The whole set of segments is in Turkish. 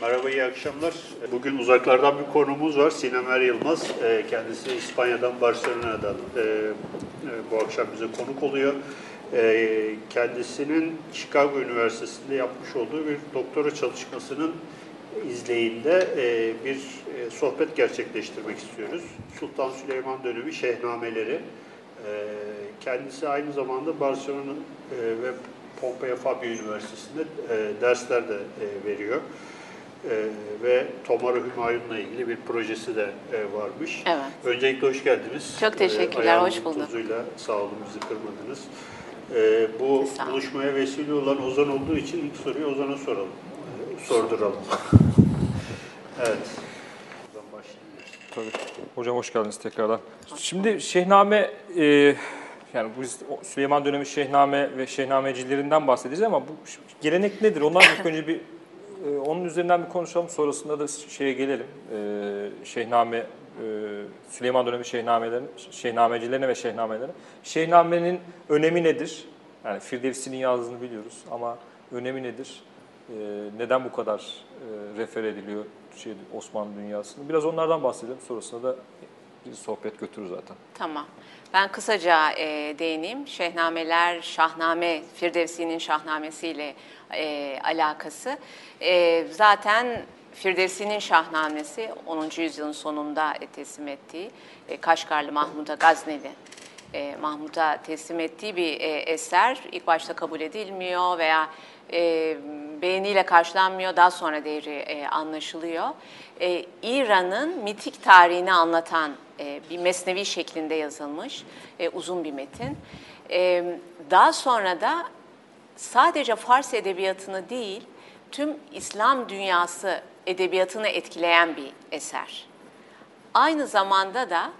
Merhaba, iyi akşamlar. Bugün uzaklardan bir konuğumuz var. Sinem Eryılmaz. Kendisi İspanya'dan, Barcelona'dan bu akşam bize konuk oluyor. Kendisinin Chicago Üniversitesi'nde yapmış olduğu bir doktora çalışmasının izleyinde bir sohbet gerçekleştirmek istiyoruz. Sultan Süleyman Dönemi Şehnameleri. Kendisi aynı zamanda Barcelona ve Pompeu Fabra Üniversitesi'nde dersler de veriyor. Ve Tomar-ı Hümayun'la ilgili bir projesi de varmış. Evet. Öncelikle hoş geldiniz. Çok teşekkürler, hoş bulduk. Tuzuyla sağ olun, bizi kırmadınız. Bu buluşmaya vesile olan Ozan olduğu için ilk soruyu Ozan'a soralım. Sorduralım. Evet. Tabii. Hocam hoş geldiniz tekrardan. Şimdi Şehname, yani biz Süleyman dönemi Şehname ve Şehnamecilerinden bahsedeceğiz ama bu gelenek nedir? Onlar ilk önce bir onun üzerinden bir konuşalım, sonrasında da şeye gelelim. Şehname, Süleyman dönemi şehnamecilerine ve şehnamelerine. Şehnamenin önemi nedir? Yani Firdevsi'nin yazdığını biliyoruz ama önemi nedir? Neden bu kadar refer ediliyor Osmanlı dünyasını? Biraz onlardan bahsedelim, sonrasında da bir sohbet götürür zaten. Tamam. Ben kısaca değineyim. Şehnameler, Şahname, Firdevsi'nin Şahnamesi'yle alakası. Zaten Firdevsi'nin Şahnamesi 10. yüzyılın sonunda teslim ettiği Kaşgarlı Mahmut'a, Gazneli Mahmut'a teslim ettiği bir eser. İlk başta kabul edilmiyor veya beğeniyle karşılanmıyor, daha sonra değeri anlaşılıyor. İran'ın mitik tarihini anlatan bir mesnevi şeklinde yazılmış uzun bir metin. Daha sonra da sadece Fars edebiyatını değil, tüm İslam dünyası edebiyatını etkileyen bir eser. Aynı zamanda da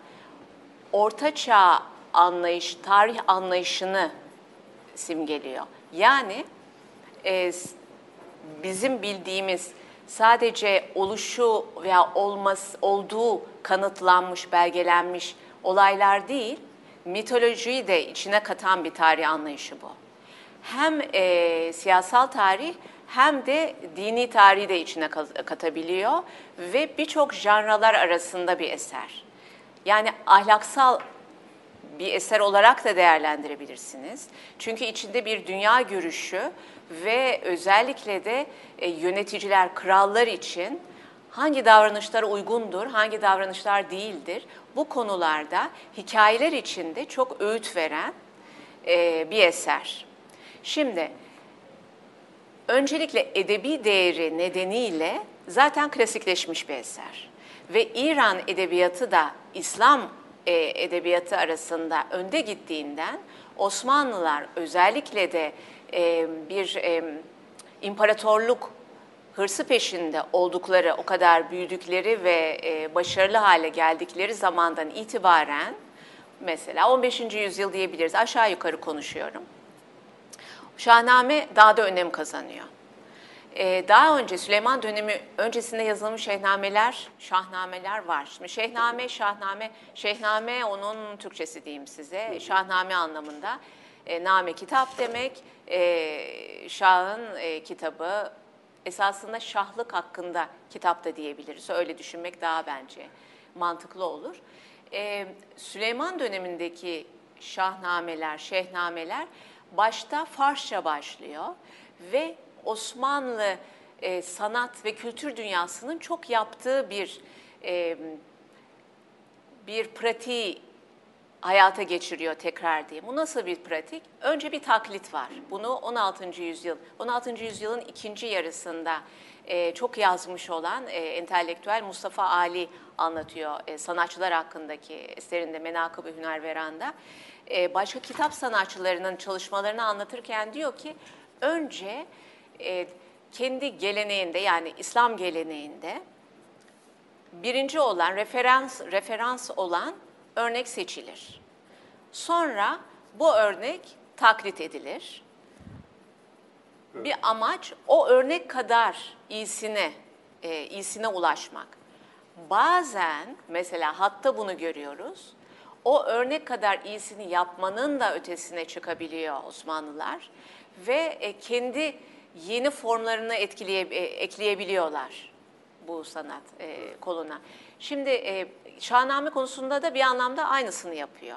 Orta Çağ tarih anlayışını simgeliyor. Yani bizim bildiğimiz sadece oluşu veya olduğu kanıtlanmış, belgelenmiş olaylar değil, mitolojiyi de içine katan bir tarih anlayışı bu. Hem siyasal tarih hem de dini tarihi de içine katabiliyor ve birçok janralar arasında bir eser. Yani ahlaksal bir eser olarak da değerlendirebilirsiniz. Çünkü içinde bir dünya görüşü ve özellikle de yöneticiler, krallar için hangi davranışlar uygundur, hangi davranışlar değildir. Bu konularda hikayeler içinde çok öğüt veren bir eser. Şimdi öncelikle edebi değeri nedeniyle zaten klasikleşmiş bir eser. Ve İran edebiyatı da İslam edebiyatı arasında önde gittiğinden Osmanlılar özellikle de bir imparatorluk hırsı peşinde oldukları, o kadar büyüdükleri ve başarılı hale geldikleri zamandan itibaren, mesela 15. yüzyıl diyebiliriz, aşağı yukarı konuşuyorum, Şahname daha da önem kazanıyor. Daha önce Süleyman dönemi öncesinde yazılmış şahnameler var. Şimdi şehname onun Türkçesi diyeyim size. Şahname anlamında name kitap demek, şahın kitabı, esasında şahlık hakkında kitap da diyebiliriz. Öyle düşünmek daha bence mantıklı olur. Süleyman dönemindeki şahnameler, şehnameler başta Farsça başlıyor ve Osmanlı sanat ve kültür dünyasının çok yaptığı bir pratiği hayata geçiriyor tekrar diye. Bu nasıl bir pratik? Önce bir taklit var. Bunu 16. yüzyılın ikinci yarısında çok yazmış olan entelektüel Mustafa Ali anlatıyor sanatçılar hakkındaki eserinde, Menakıb-ı Hünerveran'da. Başka kitap sanatçılarının çalışmalarını anlatırken diyor ki, önce kendi geleneğinde, yani İslam geleneğinde birinci olan, referans olan örnek seçilir. Sonra bu örnek taklit edilir. Evet. Bir amaç o örnek kadar iyisine ulaşmak. Bazen mesela hatta bunu görüyoruz. O örnek kadar iyisini yapmanın da ötesine çıkabiliyor Osmanlılar ve kendi yeni formlarını ekleyebiliyorlar bu sanat koluna. Şimdi Şahname konusunda da bir anlamda aynısını yapıyor.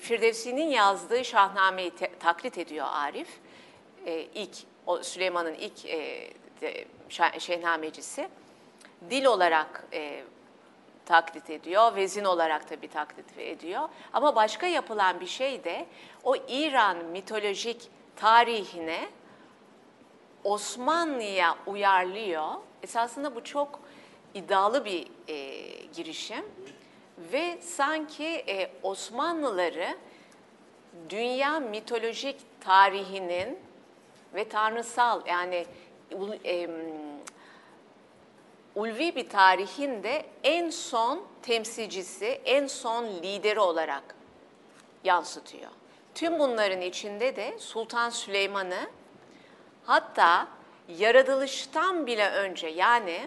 Firdevsi'nin yazdığı Şahname'yi taklit ediyor Arif. Süleyman'ın ilk şehnamecisi. Dil olarak taklit ediyor, vezin olarak tabii taklit ediyor. Ama başka yapılan bir şey de o İran mitolojik tarihine Osmanlı'ya uyarlıyor. Esasında bu çok iddialı bir girişim ve sanki Osmanlıları dünya mitolojik tarihinin ve tanrısal yani ulvi bir tarihin de en son temsilcisi, en son lideri olarak yansıtıyor. Tüm bunların içinde de Sultan Süleyman'ı hatta yaratılıştan bile önce yani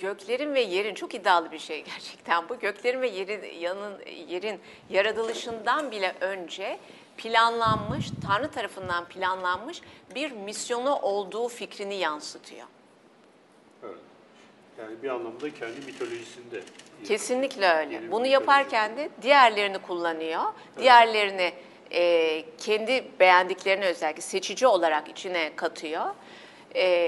göklerin ve yerin, çok iddialı bir şey gerçekten bu, göklerin ve yerin yaratılışından bile önce planlanmış, Tanrı tarafından planlanmış bir misyonu olduğu fikrini yansıtıyor. Evet. Yani bir anlamda kendi mitolojisinde. Kesinlikle öyle. Bunu yaparken de diğerlerini kullanıyor. Evet. Diğerlerini kendi beğendiklerini özellikle seçici olarak içine katıyor.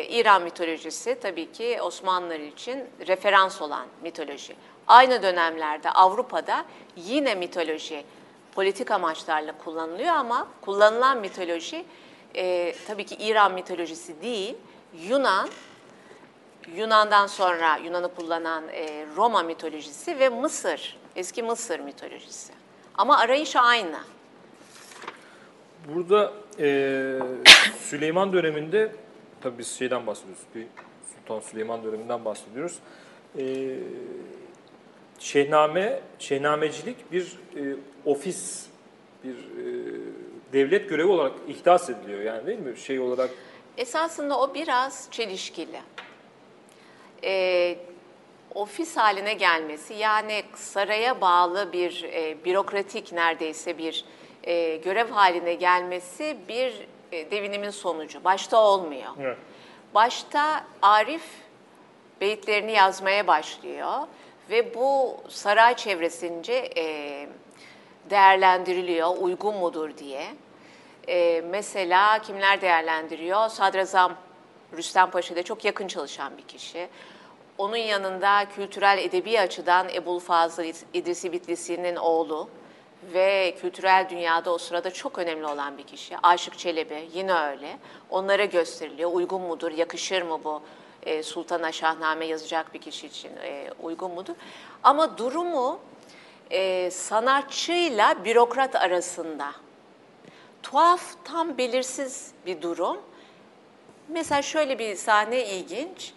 İran mitolojisi tabii ki Osmanlılar için referans olan mitoloji. Aynı dönemlerde Avrupa'da yine mitoloji politik amaçlarla kullanılıyor ama kullanılan mitoloji tabii ki İran mitolojisi değil, Yunan, Yunan'dan sonra Yunan'ı kullanan Roma mitolojisi ve Mısır, eski Mısır mitolojisi. Ama arayış aynı. Burada Süleyman döneminde, tabii biz şeyden bahsediyoruz, bir Sultan Süleyman döneminden bahsediyoruz. Şehnamecilik bir ofis, bir devlet görevi olarak ihdas ediliyor yani değil mi? Şey olarak. Esasında o biraz çelişkili. Ofis haline gelmesi yani saraya bağlı bir bürokratik neredeyse bir görev haline gelmesi bir devinimin sonucu. Başta olmuyor. Evet. Başta Arif beyitlerini yazmaya başlıyor ve bu saray çevresince değerlendiriliyor uygun mudur diye. Mesela kimler değerlendiriyor? Sadrazam Rüstem Paşa'da çok yakın çalışan bir kişi. Onun yanında kültürel edebi açıdan Ebul Fazıl İdrisi Bitlisi'nin oğlu ve kültürel dünyada o sırada çok önemli olan bir kişi. Aşık Çelebi yine öyle. Onlara gösteriliyor. Uygun mudur, yakışır mı bu sultana şahname yazacak bir kişi için uygun mudur? Ama durumu sanatçıyla bürokrat arasında. Tuhaf, tam belirsiz bir durum. Mesela şöyle bir sahne ilginç.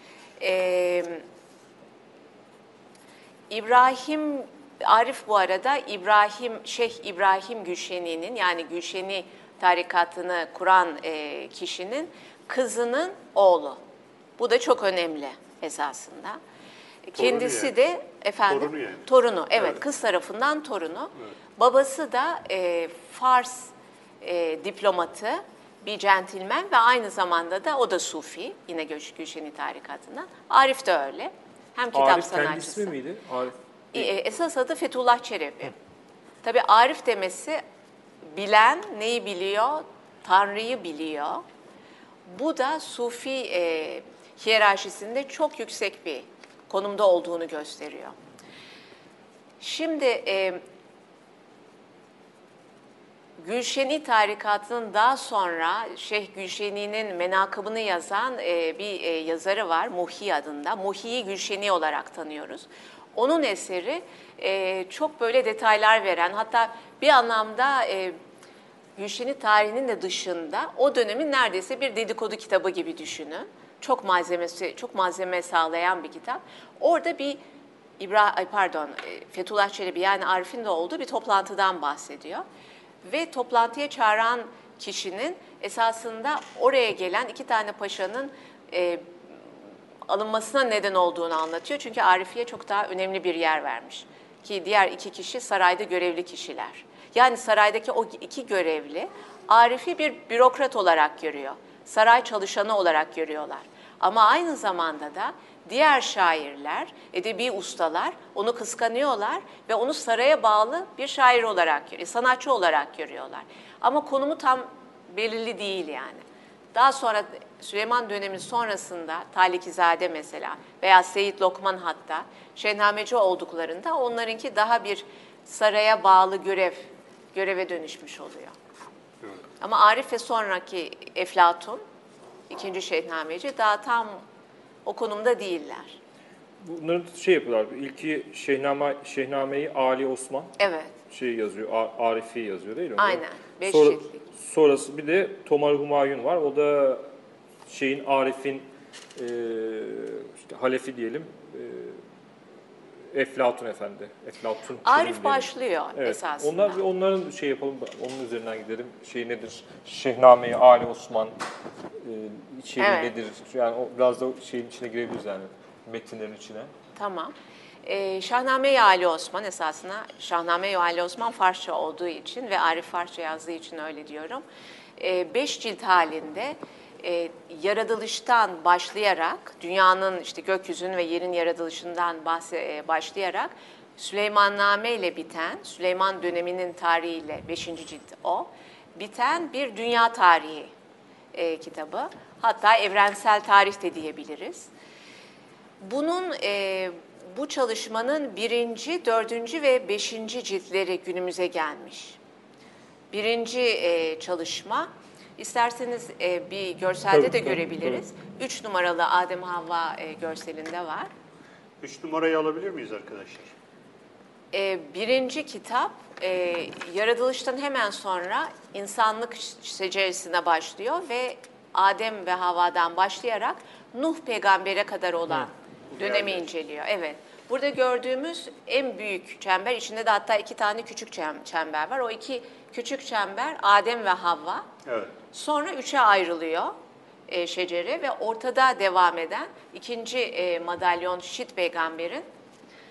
Arif bu arada Şeyh İbrahim Gülşeni'nin yani Gülşeni tarikatını kuran kişinin kızının oğlu. Bu da çok önemli esasında. Kendisi yani. De efendim torunu, yani. Torunu evet kız tarafından torunu. Evet. Babası da Fars diplomatı. Bir centilmen ve aynı zamanda da o da Sufi, yine Gülşeni tarikatından. Arif de öyle. Hem kitap Arif sanatçısı. Arif kendi ismi miydi? Arif. Esas adı Fethullah Çelebi. Tabii Arif demesi bilen, neyi biliyor? Tanrı'yı biliyor. Bu da Sufi hiyerarşisinde çok yüksek bir konumda olduğunu gösteriyor. Şimdi... Gülşeni tarikatının daha sonra Şeyh Gülşeni'nin menakıbını yazan bir yazarı var Muhi adında. Muhi'yi Gülşeni olarak tanıyoruz. Onun eseri çok böyle detaylar veren hatta bir anlamda Gülşeni tarihinin de dışında o dönemin neredeyse bir dedikodu kitabı gibi düşünün. Çok malzeme sağlayan bir kitap. Orada bir Fethullah Çelebi yani Arif'in de olduğu bir toplantıdan bahsediyor. Ve toplantıya çağıran kişinin esasında oraya gelen iki tane paşanın alınmasına neden olduğunu anlatıyor. Çünkü Arifiye çok daha önemli bir yer vermiş. Ki diğer iki kişi sarayda görevli kişiler. Yani saraydaki o iki görevli Arif'i bir bürokrat olarak görüyor. saray çalışanı olarak görüyorlar. Ama aynı zamanda da diğer şairler, edebi ustalar onu kıskanıyorlar ve onu saraya bağlı bir şair olarak, sanatçı olarak görüyorlar. Ama konumu tam belirli değil yani. Daha sonra Süleyman dönemi sonrasında Talikizade mesela veya Seyit Lokman hatta şehnameci olduklarında onlarınki daha bir saraya bağlı göreve dönüşmüş oluyor. Evet. Ama Arif ve sonraki Eflatun, ikinci şehnameci daha tam o konumda değiller. Bunların şey yapıyorlar. İlki Şehname-i Ali Osman. Evet. Şey yazıyor, Arif'i yazıyor değil mi? Aynen. Beş ciltlik. Sonrası bir de Tomar-ı Hümayun var. O da şeyin Arif'in işte halefi diyelim. Eflatun Efendi. Eflatun Arif başlıyor evet, esasında. Onların şey yapalım, onun üzerinden gidelim. Şey nedir? Şehname-i Ali Osman içeriği evet. Nedir? Yani o biraz da şeyin içine girebiliriz yani metinlerin içine. Tamam. Şahname-i Ali Osman esasına Şahname-i Ali Osman Farsça olduğu için ve Arif Farsça yazdığı için öyle diyorum. 5 cilt halinde yaratılıştan başlayarak, dünyanın işte gökyüzünün ve yerin yaratılışından başlayarak Süleymanname ile biten, Süleyman döneminin tarihiyle 5. cilt o, biten bir dünya tarihi kitabı. Hatta evrensel tarih de diyebiliriz. Bunun bu çalışmanın 1. 4. ve 5. ciltleri günümüze gelmiş. 1. çalışma, isterseniz bir görselde tabii, de görebiliriz. Tabii. 3 numaralı Adem Havva görselinde var. 3 numarayı alabilir miyiz arkadaşlar? 1. kitap yaratılıştan hemen sonra insanlık seceresine başlıyor ve Adem ve Havva'dan başlayarak Nuh peygambere kadar olan dönemi inceliyor. Evet. Burada gördüğümüz en büyük çember, içinde de hatta 2 tane küçük çember var. O 2 küçük çember Adem ve Havva. Evet. Sonra 3'e ayrılıyor şecere ve ortada devam eden 2. madalyon Şit peygamberin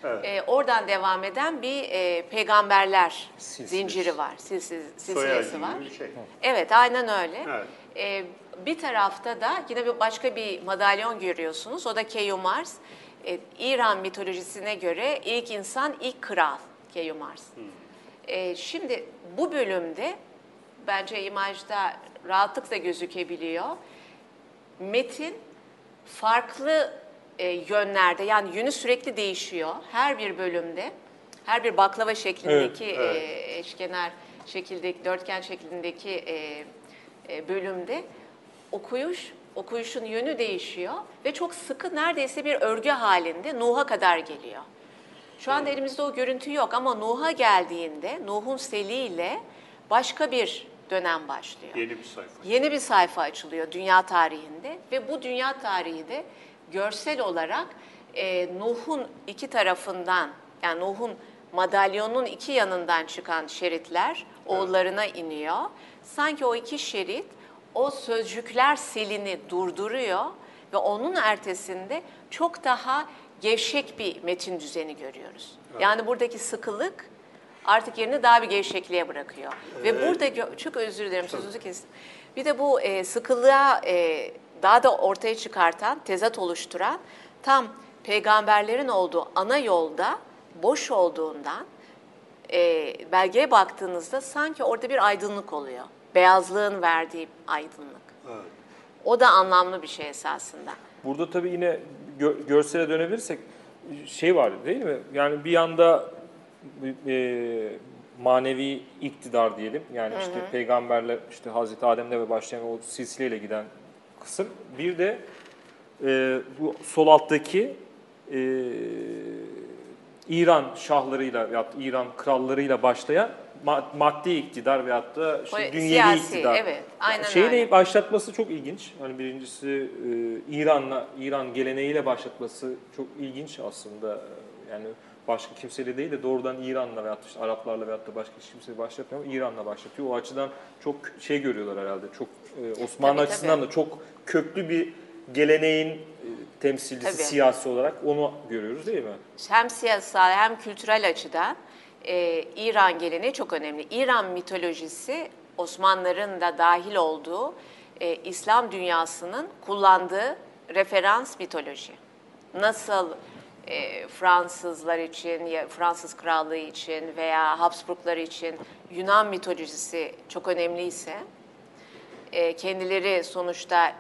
evet. Oradan devam eden bir peygamberler zinciri var. Silsilesi var. Şey. Evet aynen öyle. Evet. Bir tarafta da yine bir başka bir madalyon görüyorsunuz. O da Keyumars. İran mitolojisine göre ilk insan, ilk kral Keyumars. Şimdi bu bölümde bence imajda rahatlıkla gözükebiliyor. Metin farklı yönlerde yani yönü sürekli değişiyor. Her bir bölümde, her bir baklava şeklindeki evet, evet. Eşkenar şekildeki, dörtgen şeklindeki bölümde okuyuşun yönü değişiyor ve çok sıkı neredeyse bir örgü halinde Nuh'a kadar geliyor. Şu anda elimizde o görüntü yok ama Nuh'a geldiğinde Nuh'un seliyle başka bir dönem başlıyor. Yeni bir sayfa açılıyor dünya tarihinde ve bu dünya tarihi de görsel olarak Nuh'un iki tarafından yani Nuh'un madalyonun iki yanından çıkan şeritler oğullarına iniyor. Sanki o iki şerit o sözcükler selini durduruyor ve onun ertesinde çok daha gevşek bir metin düzeni görüyoruz. Evet. Yani buradaki sıkılık artık yerini daha bir gevşekliğe bırakıyor. Evet. Ve burada çok özür dilerim sözünüzü kestim. Bir de bu sıkılığa daha da ortaya çıkartan, tezat oluşturan tam peygamberlerin olduğu ana yolda boş olduğundan belgeye baktığınızda sanki orada bir aydınlık oluyor. Beyazlığın verdiği aydınlık. Evet. O da anlamlı bir şey esasında. Burada tabii yine görsele dönebilirsek şey var değil mi? Yani bir yanda manevi iktidar diyelim. Yani işte peygamberler, işte Hazreti Adem'le ve başlayan o silsileyle giden kısım. Bir de bu sol alttaki İran şahlarıyla veyahut İran krallarıyla başlayan maddi iktidar veyahut da işte dünyevi iktidar. Evet, aynen öyle. Başlatması çok ilginç. Hani birincisi İran geleneğiyle başlatması çok ilginç aslında. Yani başka kimseyle değil de doğrudan İran'la veyahut da işte Araplarla veyahut da başka kimseyle başlatmıyor ama İran'la başlatıyor. O açıdan çok şey görüyorlar herhalde. Çok Osmanlı tabii, açısından tabii. Da çok köklü bir geleneğin temsilcisi tabii. Siyasi olarak onu görüyoruz değil mi? Hem siyasal hem kültürel açıdan İran geleneği çok önemli. İran mitolojisi Osmanlıların da dahil olduğu İslam dünyasının kullandığı referans mitoloji. Nasıl Fransızlar için, ya Fransız Krallığı için veya Habsburglar için Yunan mitolojisi çok önemliyse, kendileri sonuçta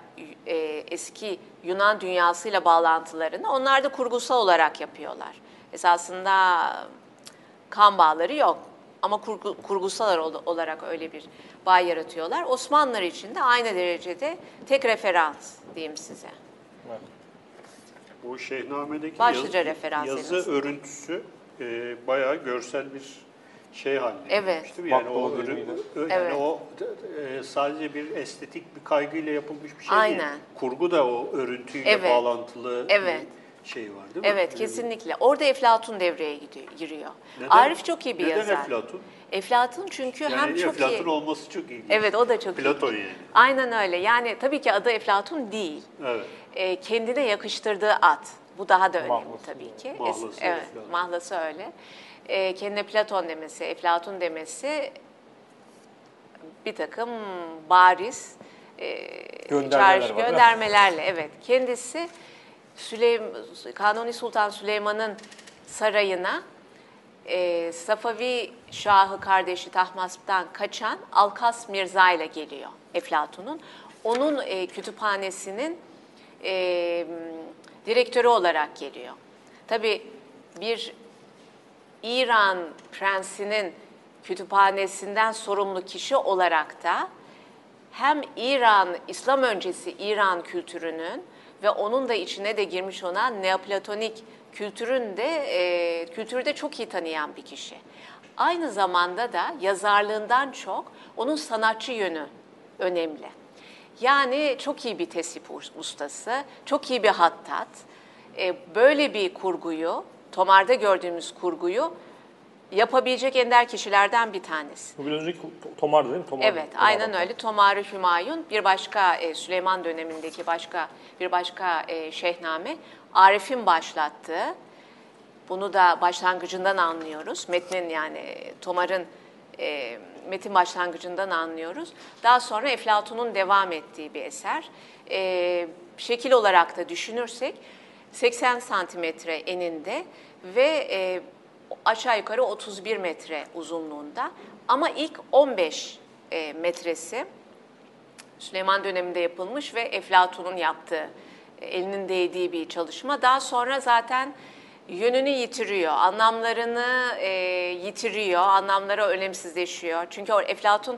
eski Yunan dünyasıyla bağlantılarını onlar da kurgusal olarak yapıyorlar. Esasında kan bağları yok ama kurgusal olarak öyle bir bağ yaratıyorlar. Osmanlılar için de aynı derecede tek referans diyeyim size. Evet. Bu Şehname'deki yazı örüntüsü bayağı görsel bir şey haline gelmişti. Evet. Yani sadece bir estetik bir kaygıyla yapılmış bir şey değil. Kurgu da o örüntüyle bağlantılı bir şey var değil mi? Evet, kesinlikle. Orada Eflatun devreye giriyor. Neden? Arif çok iyi bir yazar. Neden Eflatun? Eflatun çünkü yani hem çok iyi. Eflatun olması çok ilginç. Evet, o da çok iyi. Platon yani. Aynen öyle. Yani tabii ki adı Eflatun değil. Evet. Kendine yakıştırdığı ad. Bu daha da önemli mahlası tabii ki. Mahlası, evet, mahlası öyle. Kendine Platon demesi, Eflatun demesi bir takım bariz göndermelerle. Evet. Kendisi Kanuni Sultan Süleyman'ın sarayına Safavi Şahı kardeşi Tahmasp'tan kaçan Alkas Mirza ile geliyor Eflatun'un. Onun kütüphanesinin direktörü olarak geliyor. Tabii bir İran prensinin kütüphanesinden sorumlu kişi olarak da hem İslam öncesi İran kültürünün ve onun da içine de girmiş olan Neoplatonik kültürü de çok iyi tanıyan bir kişi. Aynı zamanda da yazarlığından çok onun sanatçı yönü önemli. Yani çok iyi bir tesip ustası, çok iyi bir hattat. Böyle bir kurguyu, Tomar'da gördüğümüz kurguyu yapabilecek ender kişilerden bir tanesi. Bu biraz önce Tomar'dı değil mi? Tomar, evet, Tomar aynen öyle. Tomar-ı Hümayun, bir başka Süleyman dönemindeki bir başka şehname, Arif'in başlattığı, bunu da başlangıcından anlıyoruz. Metnin yani Tomar'ın metin başlangıcından anlıyoruz. Daha sonra Eflatun'un devam ettiği bir eser. Şekil olarak da düşünürsek 80 santimetre eninde ve aşağı yukarı 31 metre uzunluğunda, ama ilk 15 metresi Süleyman döneminde yapılmış ve Eflatun'un yaptığı, elinin değdiği bir çalışma. Daha sonra zaten yönünü yitiriyor, anlamlarını yitiriyor, anlamları önemsizleşiyor. Çünkü Eflatun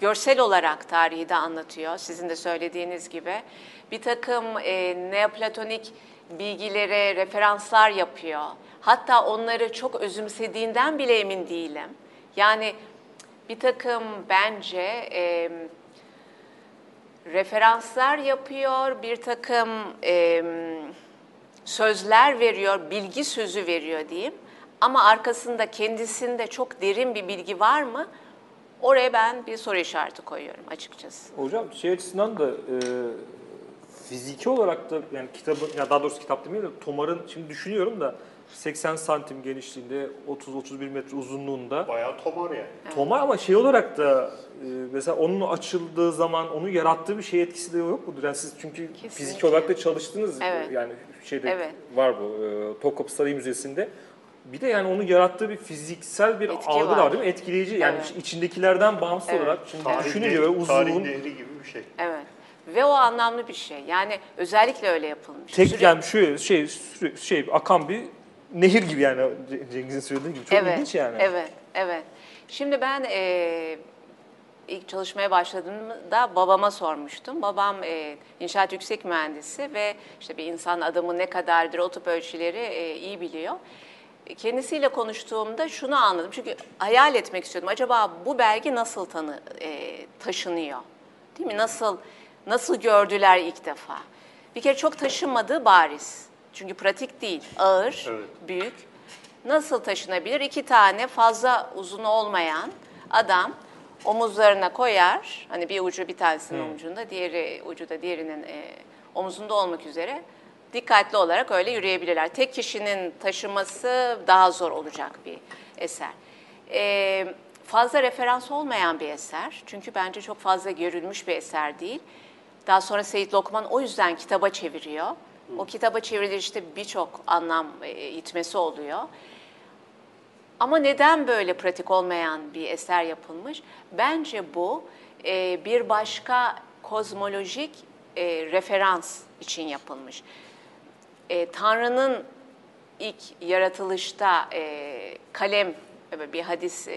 görsel olarak tarihi de anlatıyor, sizin de söylediğiniz gibi. Bir takım neoplatonik bilgilere referanslar yapıyor. Hatta onları çok özümsediğinden bile emin değilim. Yani bir takım bence referanslar yapıyor, bir takım sözler veriyor, bilgi sözü veriyor diyeyim. Ama arkasında kendisinde çok derin bir bilgi var mı? Oraya ben bir soru işareti koyuyorum açıkçası. Hocam şey açısından da fiziki olarak da yani daha doğrusu kitap demeyeyim de Tomar'ın, şimdi düşünüyorum da 80 santim genişliğinde, 30-31 metre uzunluğunda. Bayağı Tomar yani. Evet. Tomar ama şey olarak da mesela onun açıldığı zaman onu yarattığı bir şey etkisi de yok mudur? Yani siz çünkü kesinlikle fiziki olarak da çalıştınız. Evet. Yani şeyde var bu Topkapı Sarayı Müzesi'nde. Bir de yani onu yarattığı bir fiziksel bir algı var değil mi? Etkileyici yani içindekilerden bağımsız olarak. Şimdi düşününce böyle uzunluğun değeri gibi bir şey. Evet. Ve o anlamlı bir şey. Yani özellikle öyle yapılmış. Tek yani şu şey akan bir nehir gibi yani Cengiz'in söylediği gibi. Çok ilginç yani. Evet, evet. Şimdi ben ilk çalışmaya başladığımda babama sormuştum. Babam inşaat yüksek mühendisi ve işte bir insan adamı ne kadardır, o tip ölçüleri iyi biliyor. Kendisiyle konuştuğumda şunu anladım. Çünkü hayal etmek istiyordum. Acaba bu belge nasıl taşınıyor? Değil mi? Nasıl gördüler ilk defa? Bir kere çok taşınmadığı bariz. Çünkü pratik değil, ağır, büyük. Nasıl taşınabilir? İki tane fazla uzun olmayan adam omuzlarına koyar. Hani bir ucu bir tanesinin omuzunda, diğeri ucu da diğerinin omuzunda olmak üzere. Dikkatli olarak öyle yürüyebilirler. Tek kişinin taşıması daha zor olacak bir eser. Fazla referans olmayan bir eser. Çünkü bence çok fazla görülmüş bir eser değil. Daha sonra Seyit Lokman o yüzden kitaba çeviriyor. O kitaba çevrilişte birçok anlam itmesi oluyor. Ama neden böyle pratik olmayan bir eser yapılmış? Bence bu bir başka kozmolojik referans için yapılmış. Tanrı'nın ilk yaratılışta kalem, bir hadis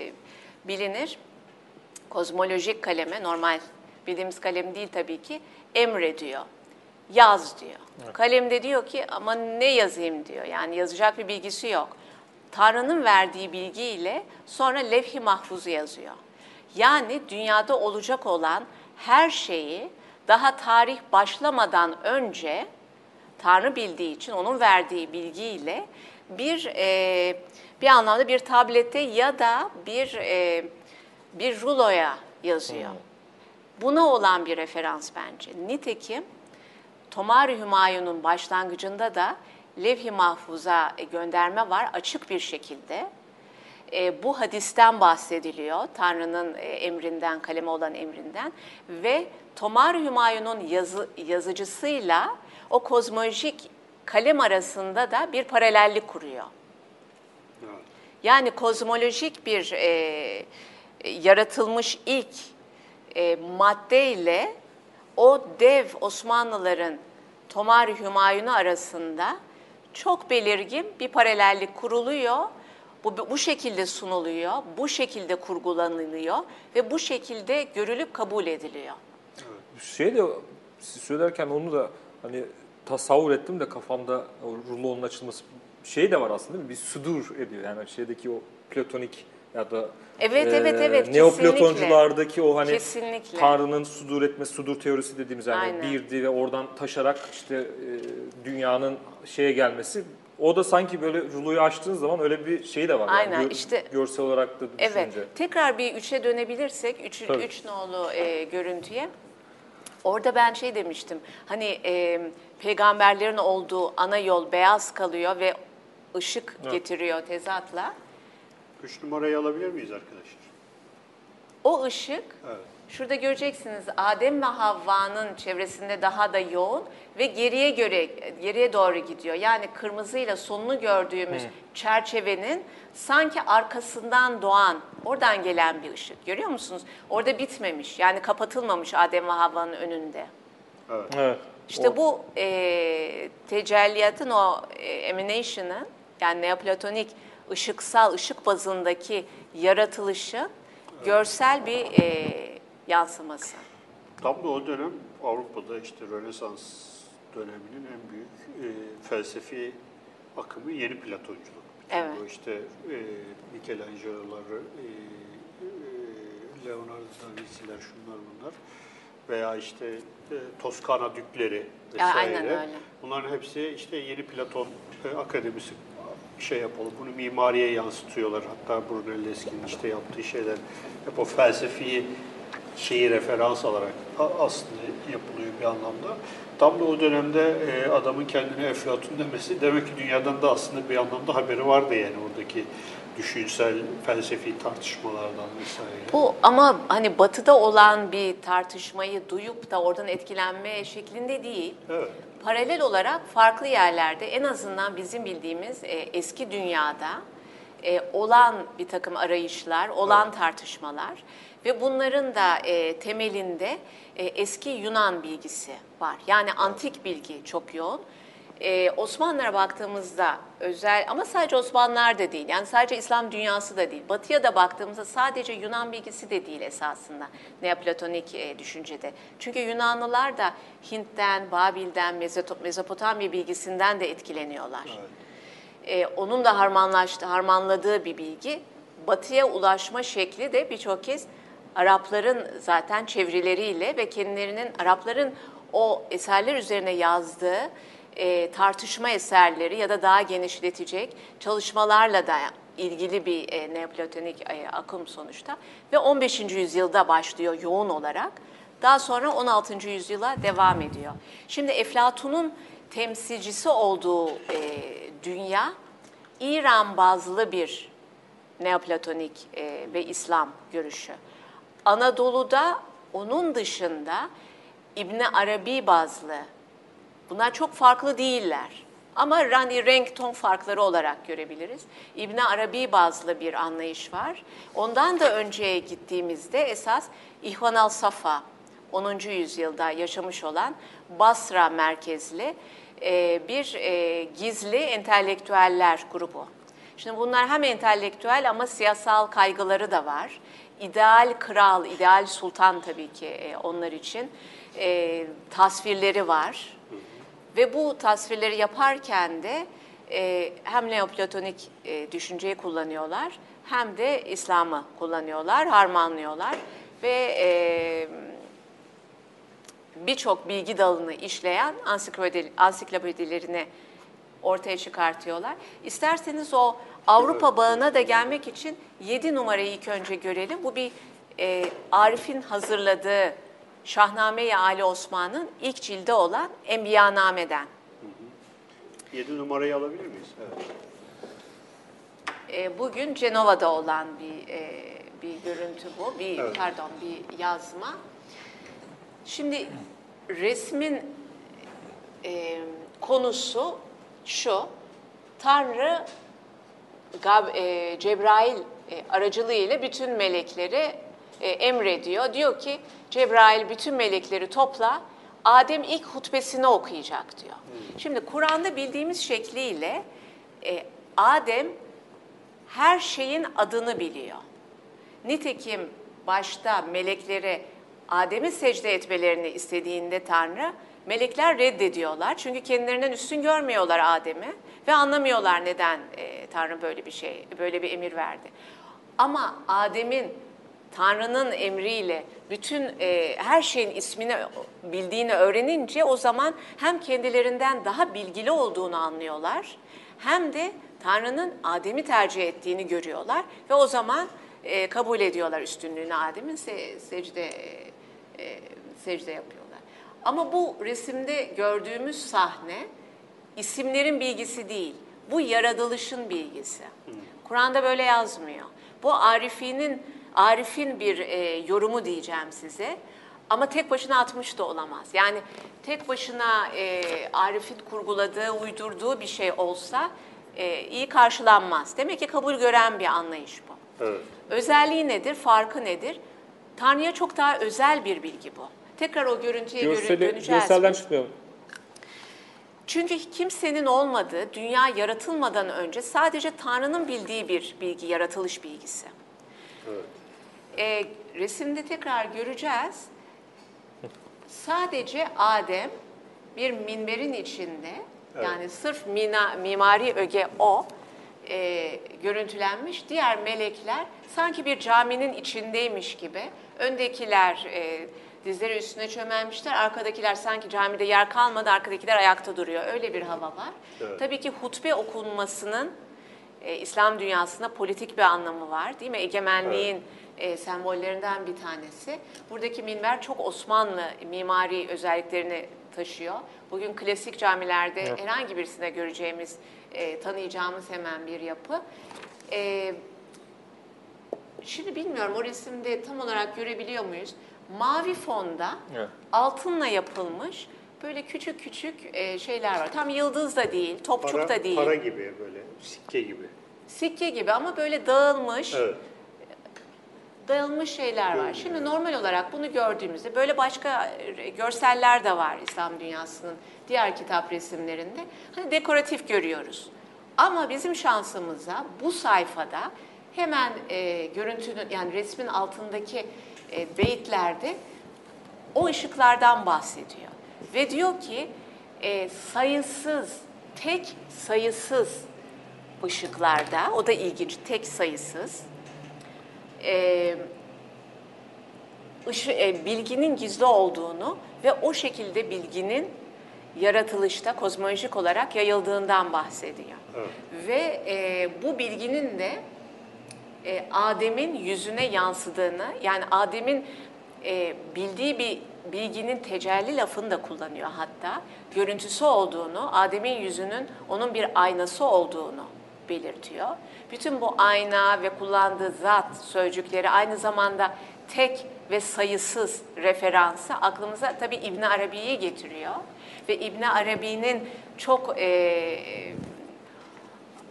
bilinir. Kozmolojik kaleme, normal bildiğimiz kalem değil tabii ki, emrediyor. Yaz diyor. Evet. Kalem de diyor ki ama ne yazayım diyor. Yani yazacak bir bilgisi yok. Tanrı'nın verdiği bilgiyle sonra Levh-i Mahfuz'u yazıyor. Yani dünyada olacak olan her şeyi daha tarih başlamadan önce Tanrı bildiği için onun verdiği bilgiyle bir anlamda bir tablette ya da bir ruloya yazıyor. Buna olan bir referans bence. Nitekim Tomar-ı Hümayun'un başlangıcında da Levh-i Mahfuz'a gönderme var açık bir şekilde. Bu hadisten bahsediliyor, Tanrı'nın emrinden, kaleme olan emrinden ve Tomar-ı Hümayun'un yazıcısıyla o kozmolojik kalem arasında da bir paralellik kuruyor. Yani kozmolojik bir yaratılmış ilk maddeyle o dev Osmanlıların Tomar-ı Hümayun'u arasında çok belirgin bir paralellik kuruluyor. Bu şekilde sunuluyor, bu şekilde kurgulanılıyor ve bu şekilde görülüp kabul ediliyor. Şey de siz söylerken onu da hani tasavvur ettim de kafamda rulonun açılması şey de var aslında, bir sudur ediyor yani şeydeki o platonik ya da evet, Neoplatonculardaki o hani kesinlikle. Tanrı'nın sudur etmesi, sudur teorisi dediğimiz yani aynen. Birdi ve oradan taşarak işte dünyanın şeye gelmesi. O da sanki böyle ruloyu açtığınız zaman öyle bir şey de var. Aynen, yani işte, görsel olarak da düşünce. Evet, tekrar bir 3'e dönebilirsek, 3 nolu görüntüye. Orada ben şey demiştim, hani peygamberlerin olduğu ana yol beyaz kalıyor ve ışık evet. Getiriyor tezatla. 3 numarayı alabilir miyiz arkadaşlar? O ışık, evet. Şurada göreceksiniz Adem ve Havva'nın çevresinde daha da yoğun ve geriye doğru gidiyor. Yani kırmızıyla sonunu gördüğümüz çerçevenin sanki arkasından doğan, oradan gelen bir ışık. Görüyor musunuz? Orada bitmemiş, yani kapatılmamış Adem ve Havva'nın önünde. Evet. Evet. İşte bu tecelliyatın o emanation'ın, yani neoplatonik ışıksal, ışık bazındaki yaratılışın görsel bir yansıması. Tam da o dönem Avrupa'da işte Rönesans döneminin en büyük felsefi akımı yeni Platonculuk. Evet. Bu işte Michelangelo'lar, Leonardo da Vinci'ler, şunlar bunlar veya işte Toskana dükleri vesaire. Bunların hepsi işte yeni Platon akademisi şey yapalım, bunu mimariye yansıtıyorlar. Hatta Brunelleschi'nin işte yaptığı şeyler hep o felsefi şeyi referans alarak aslında yapılıyor bir anlamda. Tam da o dönemde adamın kendine Eflatun demesi demek ki dünyadan da aslında bir anlamda haberi vardı yani oradaki düşünsel, felsefi tartışmalardan vesaire. Bu ama hani batıda olan bir tartışmayı duyup da oradan etkilenme şeklinde değil. Evet. Paralel olarak farklı yerlerde en azından bizim bildiğimiz eski dünyada olan bir takım arayışlar, olan evet. Tartışmalar ve bunların da temelinde eski Yunan bilgisi var. Yani evet. Antik bilgi çok yoğun. Osmanlılara baktığımızda özel ama sadece Osmanlılar da değil, yani sadece İslam dünyası da değil. Batıya da baktığımızda sadece Yunan bilgisi de değil esasında Neoplatonik düşüncede. Çünkü Yunanlılar da Hint'ten, Babil'den, Mezopotamya bilgisinden de etkileniyorlar. Evet. Onun da harmanladığı bir bilgi. Batıya ulaşma şekli de birçok kez Arapların zaten çevirileriyle ve kendilerinin Arapların o eserler üzerine yazdığı tartışma eserleri ya da daha genişletecek çalışmalarla da ilgili bir neoplatonik akım sonuçta ve 15. yüzyılda başlıyor yoğun olarak. Daha sonra 16. yüzyıla devam ediyor. Şimdi Eflatun'un temsilcisi olduğu dünya İran bazlı bir neoplatonik ve İslam görüşü. Anadolu'da onun dışında İbn Arabi bazlı. Bunlar çok farklı değiller. Ama hani renk ton farkları olarak görebiliriz. İbn Arabi bazlı bir anlayış var. Ondan da önceye gittiğimizde esas İhvân-ı Safâ, 10. yüzyılda yaşamış olan Basra merkezli bir gizli entelektüeller grubu. Şimdi bunlar hem entelektüel ama siyasal kaygıları da var. İdeal kral, ideal sultan tabii ki onlar için tasvirleri var. Ve bu tasvirleri yaparken de hem neoplatonik düşünceyi kullanıyorlar hem de İslam'ı kullanıyorlar, harmanlıyorlar ve birçok bilgi dalını işleyen ansiklopedilerini ortaya çıkartıyorlar. İsterseniz o Avrupa bağına da gelmek için 7 numarayı ilk önce görelim. Bu bir Arif'in hazırladığı Şehname-i Ali Osman'ın ilk cildi olan Enbiyaname'den. 7 numarayı alabilir miyiz? Evet. Bugün Cenova'da olan bir görüntü bu. Evet. Pardon, bir yazma. Şimdi resmin konusu şu, Tanrı Cebrail aracılığıyla bütün melekleri emrediyor. Diyor ki Cebrail bütün melekleri topla, Adem ilk hutbesini okuyacak diyor. Şimdi Kur'an'da bildiğimiz şekliyle Adem her şeyin adını biliyor. Nitekim başta melekleri Adem'in secde etmelerini istediğinde Tanrı, melekler reddediyorlar. Çünkü kendilerinden üstün görmüyorlar Adem'i ve anlamıyorlar neden Tanrı böyle bir emir verdi. Ama Adem'in Tanrı'nın emriyle bütün her şeyin ismini bildiğini öğrenince o zaman hem kendilerinden daha bilgili olduğunu anlıyorlar hem de Tanrı'nın Adem'i tercih ettiğini görüyorlar ve o zaman kabul ediyorlar üstünlüğünü Adem'in, secde yapıyorlar. Ama bu resimde gördüğümüz sahne isimlerin bilgisi değil, bu yaratılışın bilgisi. Kur'an'da böyle yazmıyor. Bu Arif'in bir yorumu diyeceğim size, ama tek başına atmış da olamaz. Yani tek başına Arif'in kurguladığı, uydurduğu bir şey olsa iyi karşılanmaz. Demek ki kabul gören bir anlayış bu. Evet. Özelliği nedir, farkı nedir? Tanrı'ya çok daha özel bir bilgi bu. Tekrar o görüntüye döneceğiz. Çünkü kimsenin olmadığı, dünya yaratılmadan önce sadece Tanrı'nın bildiği bir bilgi, yaratılış bilgisi. Evet. Resimde tekrar göreceğiz. Sadece Adem bir minberin içinde, evet, yani sırf mimari öge o, görüntülenmiş. Diğer melekler sanki bir caminin içindeymiş gibi. Öndekiler dizleri üstüne çömelmişler. Arkadakiler sanki camide yer kalmadı. Arkadakiler ayakta duruyor. Öyle bir hava var. Evet. Tabii ki hutbe okunmasının İslam dünyasında politik bir anlamı var. Değil mi? Egemenliğin sembollerinden bir tanesi. Buradaki minber çok Osmanlı mimari özelliklerini taşıyor. Bugün klasik camilerde, evet, herhangi birisinde göreceğimiz, tanıyacağımız hemen bir yapı. Şimdi bilmiyorum o resimde tam olarak görebiliyor muyuz? Mavi fonda, evet, altınla yapılmış böyle küçük küçük şeyler var. Tam yıldız da değil, topçuk da değil. Para gibi böyle, sikke gibi. Sikke gibi ama böyle dağılmış, evet, dağılmış şeyler var. Şimdi normal olarak bunu gördüğümüzde böyle başka görseller de var İslam dünyasının diğer kitap resimlerinde. Hani dekoratif görüyoruz. Ama bizim şansımıza bu sayfada hemen görüntünün, yani resmin altındaki beyitlerde o ışıklardan bahsediyor. Ve diyor ki sayısız, tek sayısız ışıklarda, o da ilginç, tek sayısız, bilginin gizli olduğunu ve o şekilde bilginin yaratılışta kozmolojik olarak yayıldığından bahsediyor. Evet. Ve bu bilginin de Adem'in yüzüne yansıdığını, yani Adem'in bildiği bir bilginin tecelli lafını da kullanıyor hatta, görüntüsü olduğunu, Adem'in yüzünün onun bir aynası olduğunu belirtiyor. Bütün bu ayna ve kullandığı zat sözcükleri aynı zamanda tek ve sayısız referansı aklımıza tabii İbn Arabi'yi getiriyor. Ve İbn Arabi'nin çok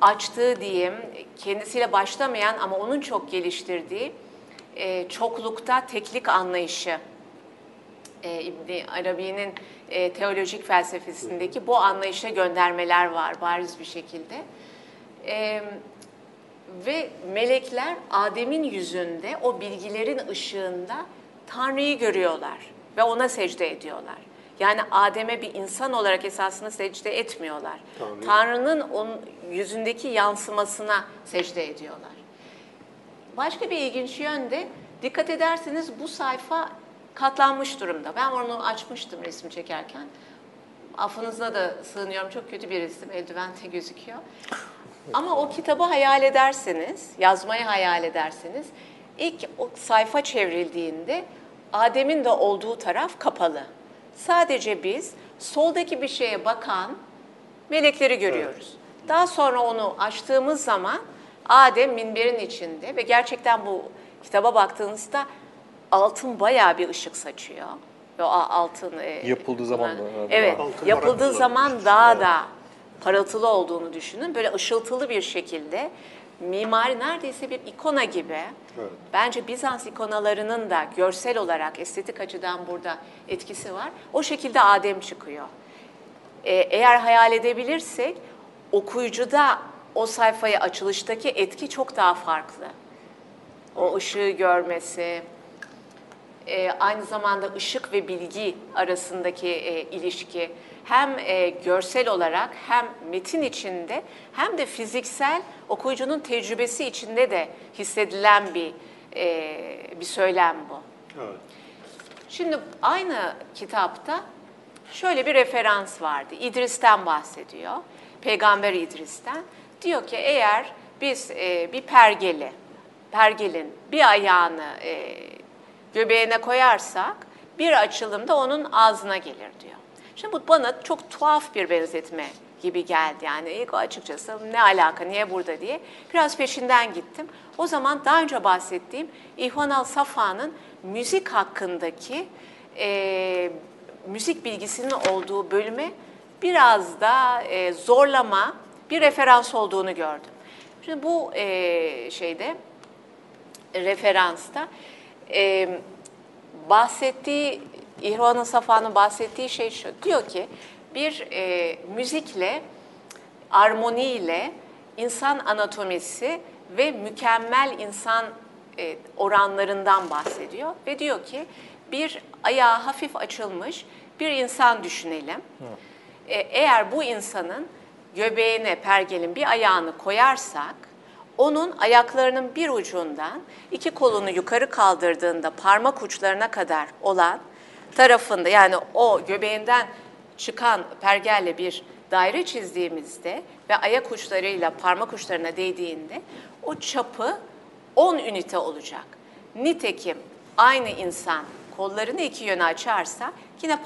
açtığı diyeyim, kendisiyle başlamayan ama onun çok geliştirdiği çoklukta teklik anlayışı, İbn Arabi'nin teolojik felsefesindeki bu anlayışa göndermeler var bariz bir şekilde. Ve melekler Adem'in yüzünde o bilgilerin ışığında Tanrı'yı görüyorlar ve ona secde ediyorlar. Yani Adem'e bir insan olarak esasında secde etmiyorlar. Tanrı'nın onun yüzündeki yansımasına secde ediyorlar. Başka bir ilginç yönde dikkat ederseniz bu sayfa katlanmış durumda. Ben onu açmıştım resim çekerken. Affınıza da sığınıyorum, çok kötü bir resim, eldivente gözüküyor. Ama o kitabı hayal ederseniz, yazmayı hayal ederseniz, ilk o sayfa çevrildiğinde Adem'in de olduğu taraf kapalı. Sadece biz soldaki bir şeye bakan melekleri görüyoruz. Evet. Daha sonra onu açtığımız zaman Adem minberin içinde ve gerçekten bu kitaba baktığınızda altın bayağı bir ışık saçıyor. Ve o altın yapıldığı zaman da, evet, altın yapıldığı zaman daha da parıltılı olduğunu düşünün. Böyle ışıltılı bir şekilde mimari neredeyse bir ikona gibi. Evet. Bence Bizans ikonalarının da görsel olarak estetik açıdan burada etkisi var. O şekilde Adem çıkıyor. Eğer hayal edebilirsek okuyucuda o sayfaya açılıştaki etki çok daha farklı. O ışığı görmesi, aynı zamanda ışık ve bilgi arasındaki ilişki hem görsel olarak hem metin içinde hem de fiziksel okuyucunun tecrübesi içinde de hissedilen bir söylem bu. Evet. Şimdi aynı kitapta şöyle bir referans vardı. İdris'ten bahsediyor. Peygamber İdris'ten. Diyor ki eğer biz bir pergelin bir ayağını göbeğine koyarsak bir açılımda onun ağzına gelir diyor. Şimdi bu bana çok tuhaf bir benzetme gibi geldi. Yani açıkçası ne alaka, niye burada diye biraz peşinden gittim. O zaman daha önce bahsettiğim İhvân-ı Safâ'nın müzik hakkındaki müzik bilgisinin olduğu bölüme biraz da zorlama bir referans olduğunu gördüm. Şimdi bu referansta bahsettiği, İhvân-ı Safâ'nın bahsettiği şey şu, diyor ki bir müzikle, armoniyle insan anatomisi ve mükemmel insan oranlarından bahsediyor. Ve diyor ki bir ayağı hafif açılmış bir insan düşünelim. Eğer bu insanın göbeğine pergelin bir ayağını koyarsak, onun ayaklarının bir ucundan iki kolunu yukarı kaldırdığında parmak uçlarına kadar olan tarafında, yani o göbeğinden çıkan pergelle bir daire çizdiğimizde ve ayak uçlarıyla parmak uçlarına değdiğinde o çapı 10 ünite olacak. Nitekim aynı insan kollarını iki yöne açarsa yine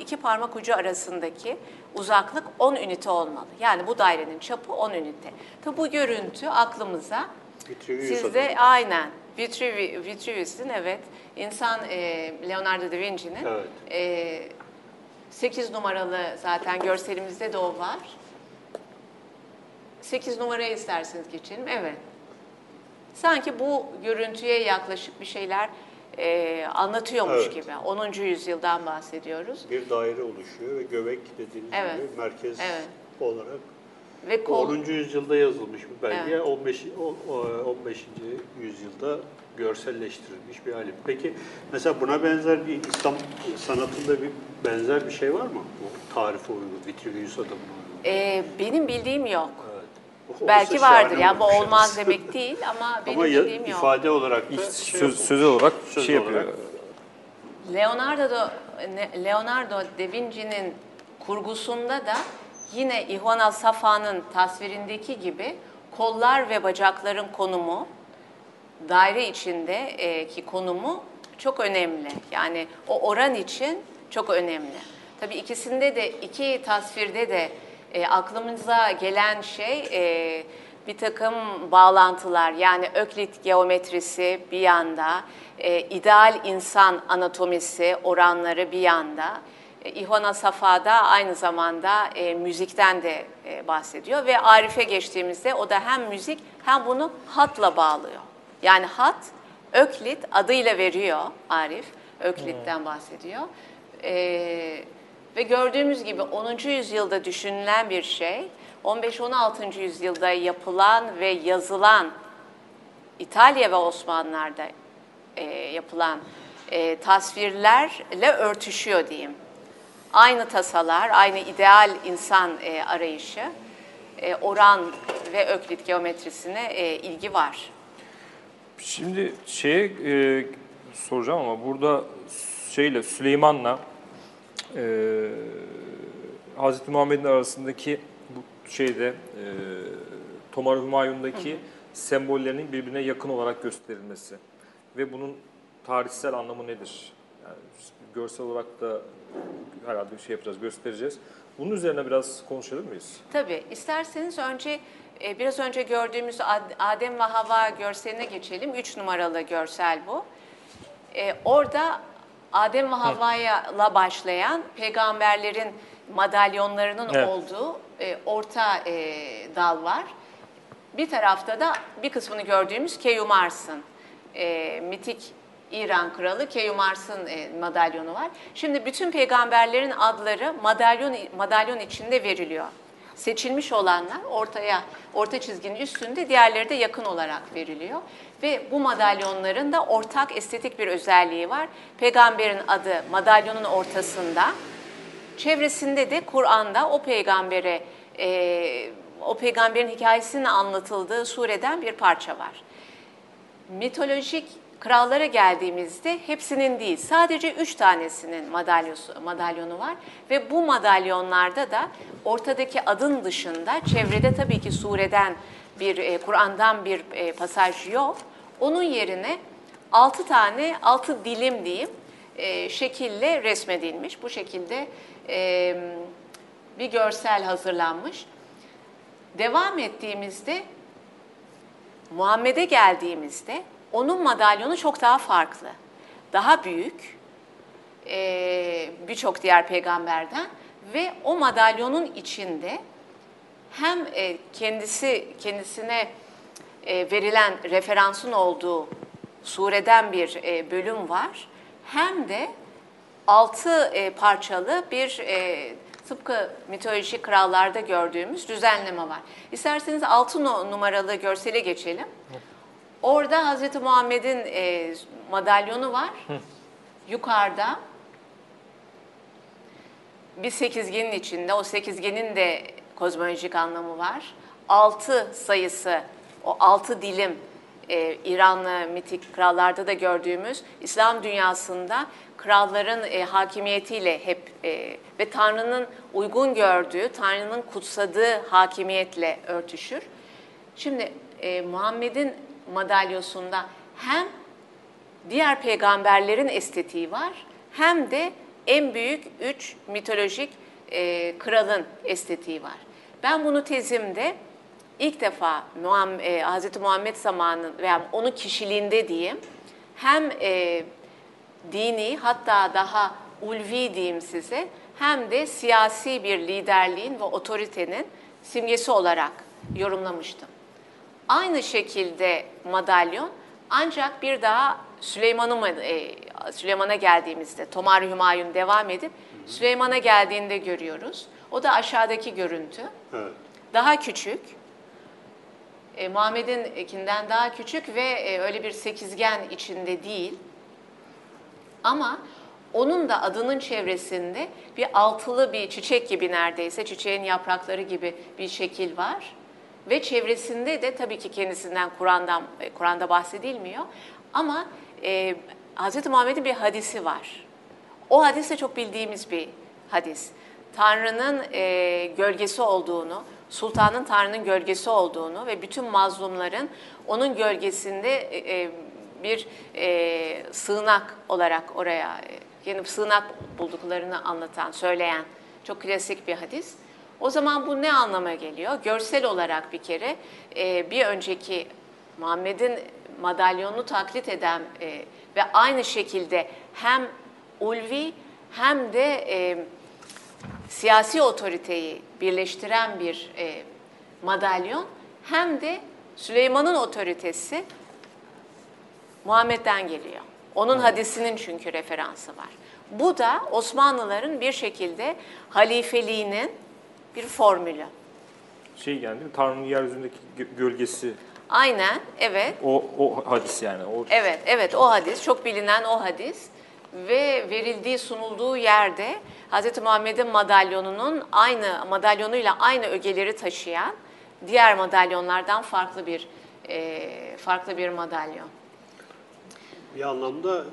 iki parmak ucu arasındaki uzaklık 10 ünite olmalı. Yani bu dairenin çapı 10 ünite. Tabi bu görüntü aklımıza sizde aynen Vitruvius'un, evet, insan Leonardo da Vinci'nin, evet. 8 numaralı zaten görselimizde de o var. 8 numarayı isterseniz geçelim. Evet. Sanki bu görüntüye yaklaşık bir şeyler anlatıyormuş, evet, gibi. 10. yüzyıldan bahsediyoruz. Bir daire oluşuyor ve göbek dediğiniz, evet, gibi merkez, evet, olarak. Ve 10. yüzyılda yazılmış bir belge, evet. 15. yüzyılda görselleştirilmiş bir alim. Peki mesela buna benzer bir İslam sanatında bir benzer bir şey var mı? Bu tarife uygun, Vitruvius adamına uygun. Benim bildiğim yok. Evet. Belki vardır ya, bu olmaz demek değil ama benim bildiğim yok. Ama ifade olarak, sözü olarak şey yapıyor. Leonardo da Vinci'nin kurgusunda da yine İhvân-ı Safâ'nın tasvirindeki gibi kollar ve bacakların konumu, daire içindeki konumu çok önemli. Yani o oran için çok önemli. Tabii ikisinde de, iki tasvirde de aklımıza gelen şey bir takım bağlantılar, yani öklit geometrisi bir yanda, ideal insan anatomisi oranları bir yanda, İhvân-ı Safâ'da aynı zamanda müzikten de bahsediyor ve Arif'e geçtiğimizde o da hem müzik hem bunu hatla bağlıyor. Yani hat, öklit adıyla veriyor Arif, öklitten bahsediyor. Ve gördüğümüz gibi 10. yüzyılda düşünülen bir şey, 15-16. yüzyılda yapılan ve yazılan, İtalya ve Osmanlılar'da yapılan tasvirlerle örtüşüyor diyeyim. Aynı tasalar, aynı ideal insan arayışı, oran ve öklit geometrisine ilgi var. Şimdi şeye soracağım ama burada şeyle Süleyman'la Hazreti Muhammed'in arasındaki bu şeyde Tomar-ı Hümayun'daki sembollerinin birbirine yakın olarak gösterilmesi ve bunun tarihsel anlamı nedir? Yani görsel olarak da herhalde bir şey yapacağız, göstereceğiz. Bunun üzerine biraz konuşalım mıyız? Tabii. İsterseniz önce biraz önce gördüğümüz Adem ve Havva görseline geçelim. 3 numaralı görsel bu. Orada Adem ve Havva'yla başlayan peygamberlerin madalyonlarının olduğu orta dal var. Bir tarafta da bir kısmını gördüğümüz Keyumars'ın mitik İran kralı Keyumars'ın madalyonu var. Şimdi bütün peygamberlerin adları madalyon içinde veriliyor. Seçilmiş olanlar orta çizginin üstünde, diğerleri de yakın olarak veriliyor. Ve bu madalyonların da ortak estetik bir özelliği var. Peygamberin adı madalyonun ortasında, çevresinde de Kur'an'da o peygamberin hikayesinin anlatıldığı sureden bir parça var. Mitolojik krallara geldiğimizde hepsinin değil, sadece 3 tanesinin madalyonu var. Ve bu madalyonlarda da ortadaki adın dışında, çevrede tabii ki sureden Kur'an'dan bir pasaj yok. Onun yerine 6 dilim diyeyim, şekille resmedilmiş. Bu şekilde bir görsel hazırlanmış. Devam ettiğimizde, Muhammed'e geldiğimizde, onun madalyonu çok daha farklı, daha büyük birçok diğer peygamberden ve o madalyonun içinde hem kendisine verilen referansın olduğu sureden bir bölüm var, hem de 6 parçalı bir tıpkı mitolojik krallarda gördüğümüz düzenleme var. İsterseniz 6 numaralı görsele geçelim. Orada Hazreti Muhammed'in madalyonu var. Yukarıda bir sekizgenin içinde, o sekizgenin de kozmolojik anlamı var. 6 sayısı, o 6 dilim İranlı mitik krallarda da gördüğümüz, İslam dünyasında kralların hakimiyetiyle hep ve Tanrı'nın uygun gördüğü, Tanrı'nın kutsadığı hakimiyetle örtüşür. Şimdi Muhammed'in madalyosunda hem diğer peygamberlerin estetiği var, hem de en büyük 3 mitolojik kralın estetiği var. Ben bunu tezimde ilk defa Hz. Muhammed zamanının veya onun kişiliğinde diyeyim, hem dini, hatta daha ulvi diyeyim size, hem de siyasi bir liderliğin ve otoritenin simgesi olarak yorumlamıştım. Aynı şekilde madalyon, ancak bir daha Süleyman'a geldiğimizde, Tomar-ı Hümayun devam edip Süleyman'a geldiğinde görüyoruz. O da aşağıdaki görüntü. Evet. Daha küçük, Muhammed'inkinden daha küçük ve öyle bir sekizgen içinde değil. Ama onun da adının çevresinde bir altılı bir çiçek gibi, neredeyse çiçeğin yaprakları gibi bir şekil var. Ve çevresinde de tabii ki kendisinden Kur'an'da bahsedilmiyor. Ama Hz. Muhammed'in bir hadisi var. O hadis de çok bildiğimiz bir hadis. Tanrı'nın gölgesi olduğunu, sultanın Tanrı'nın gölgesi olduğunu ve bütün mazlumların onun gölgesinde bir sığınak olarak oraya, yani sığınak bulduklarını anlatan, söyleyen çok klasik bir hadis. O zaman bu ne anlama geliyor? Görsel olarak bir kere bir önceki Muhammed'in madalyonunu taklit eden ve aynı şekilde hem ulvi hem de siyasi otoriteyi birleştiren bir madalyon, hem de Süleyman'ın otoritesi Muhammed'den geliyor. Onun hadisinin çünkü referansı var. Bu da Osmanlıların bir şekilde halifeliğinin bir formülü. Şey yani Tanrı'nın yeryüzündeki gölgesi. Aynen, evet. O hadis yani. Evet, evet, o hadis. Çok bilinen o hadis. Ve verildiği, sunulduğu yerde Hz. Muhammed'in madalyonunun aynı madalyonuyla aynı ögeleri taşıyan diğer madalyonlardan farklı bir madalyon. Bir anlamda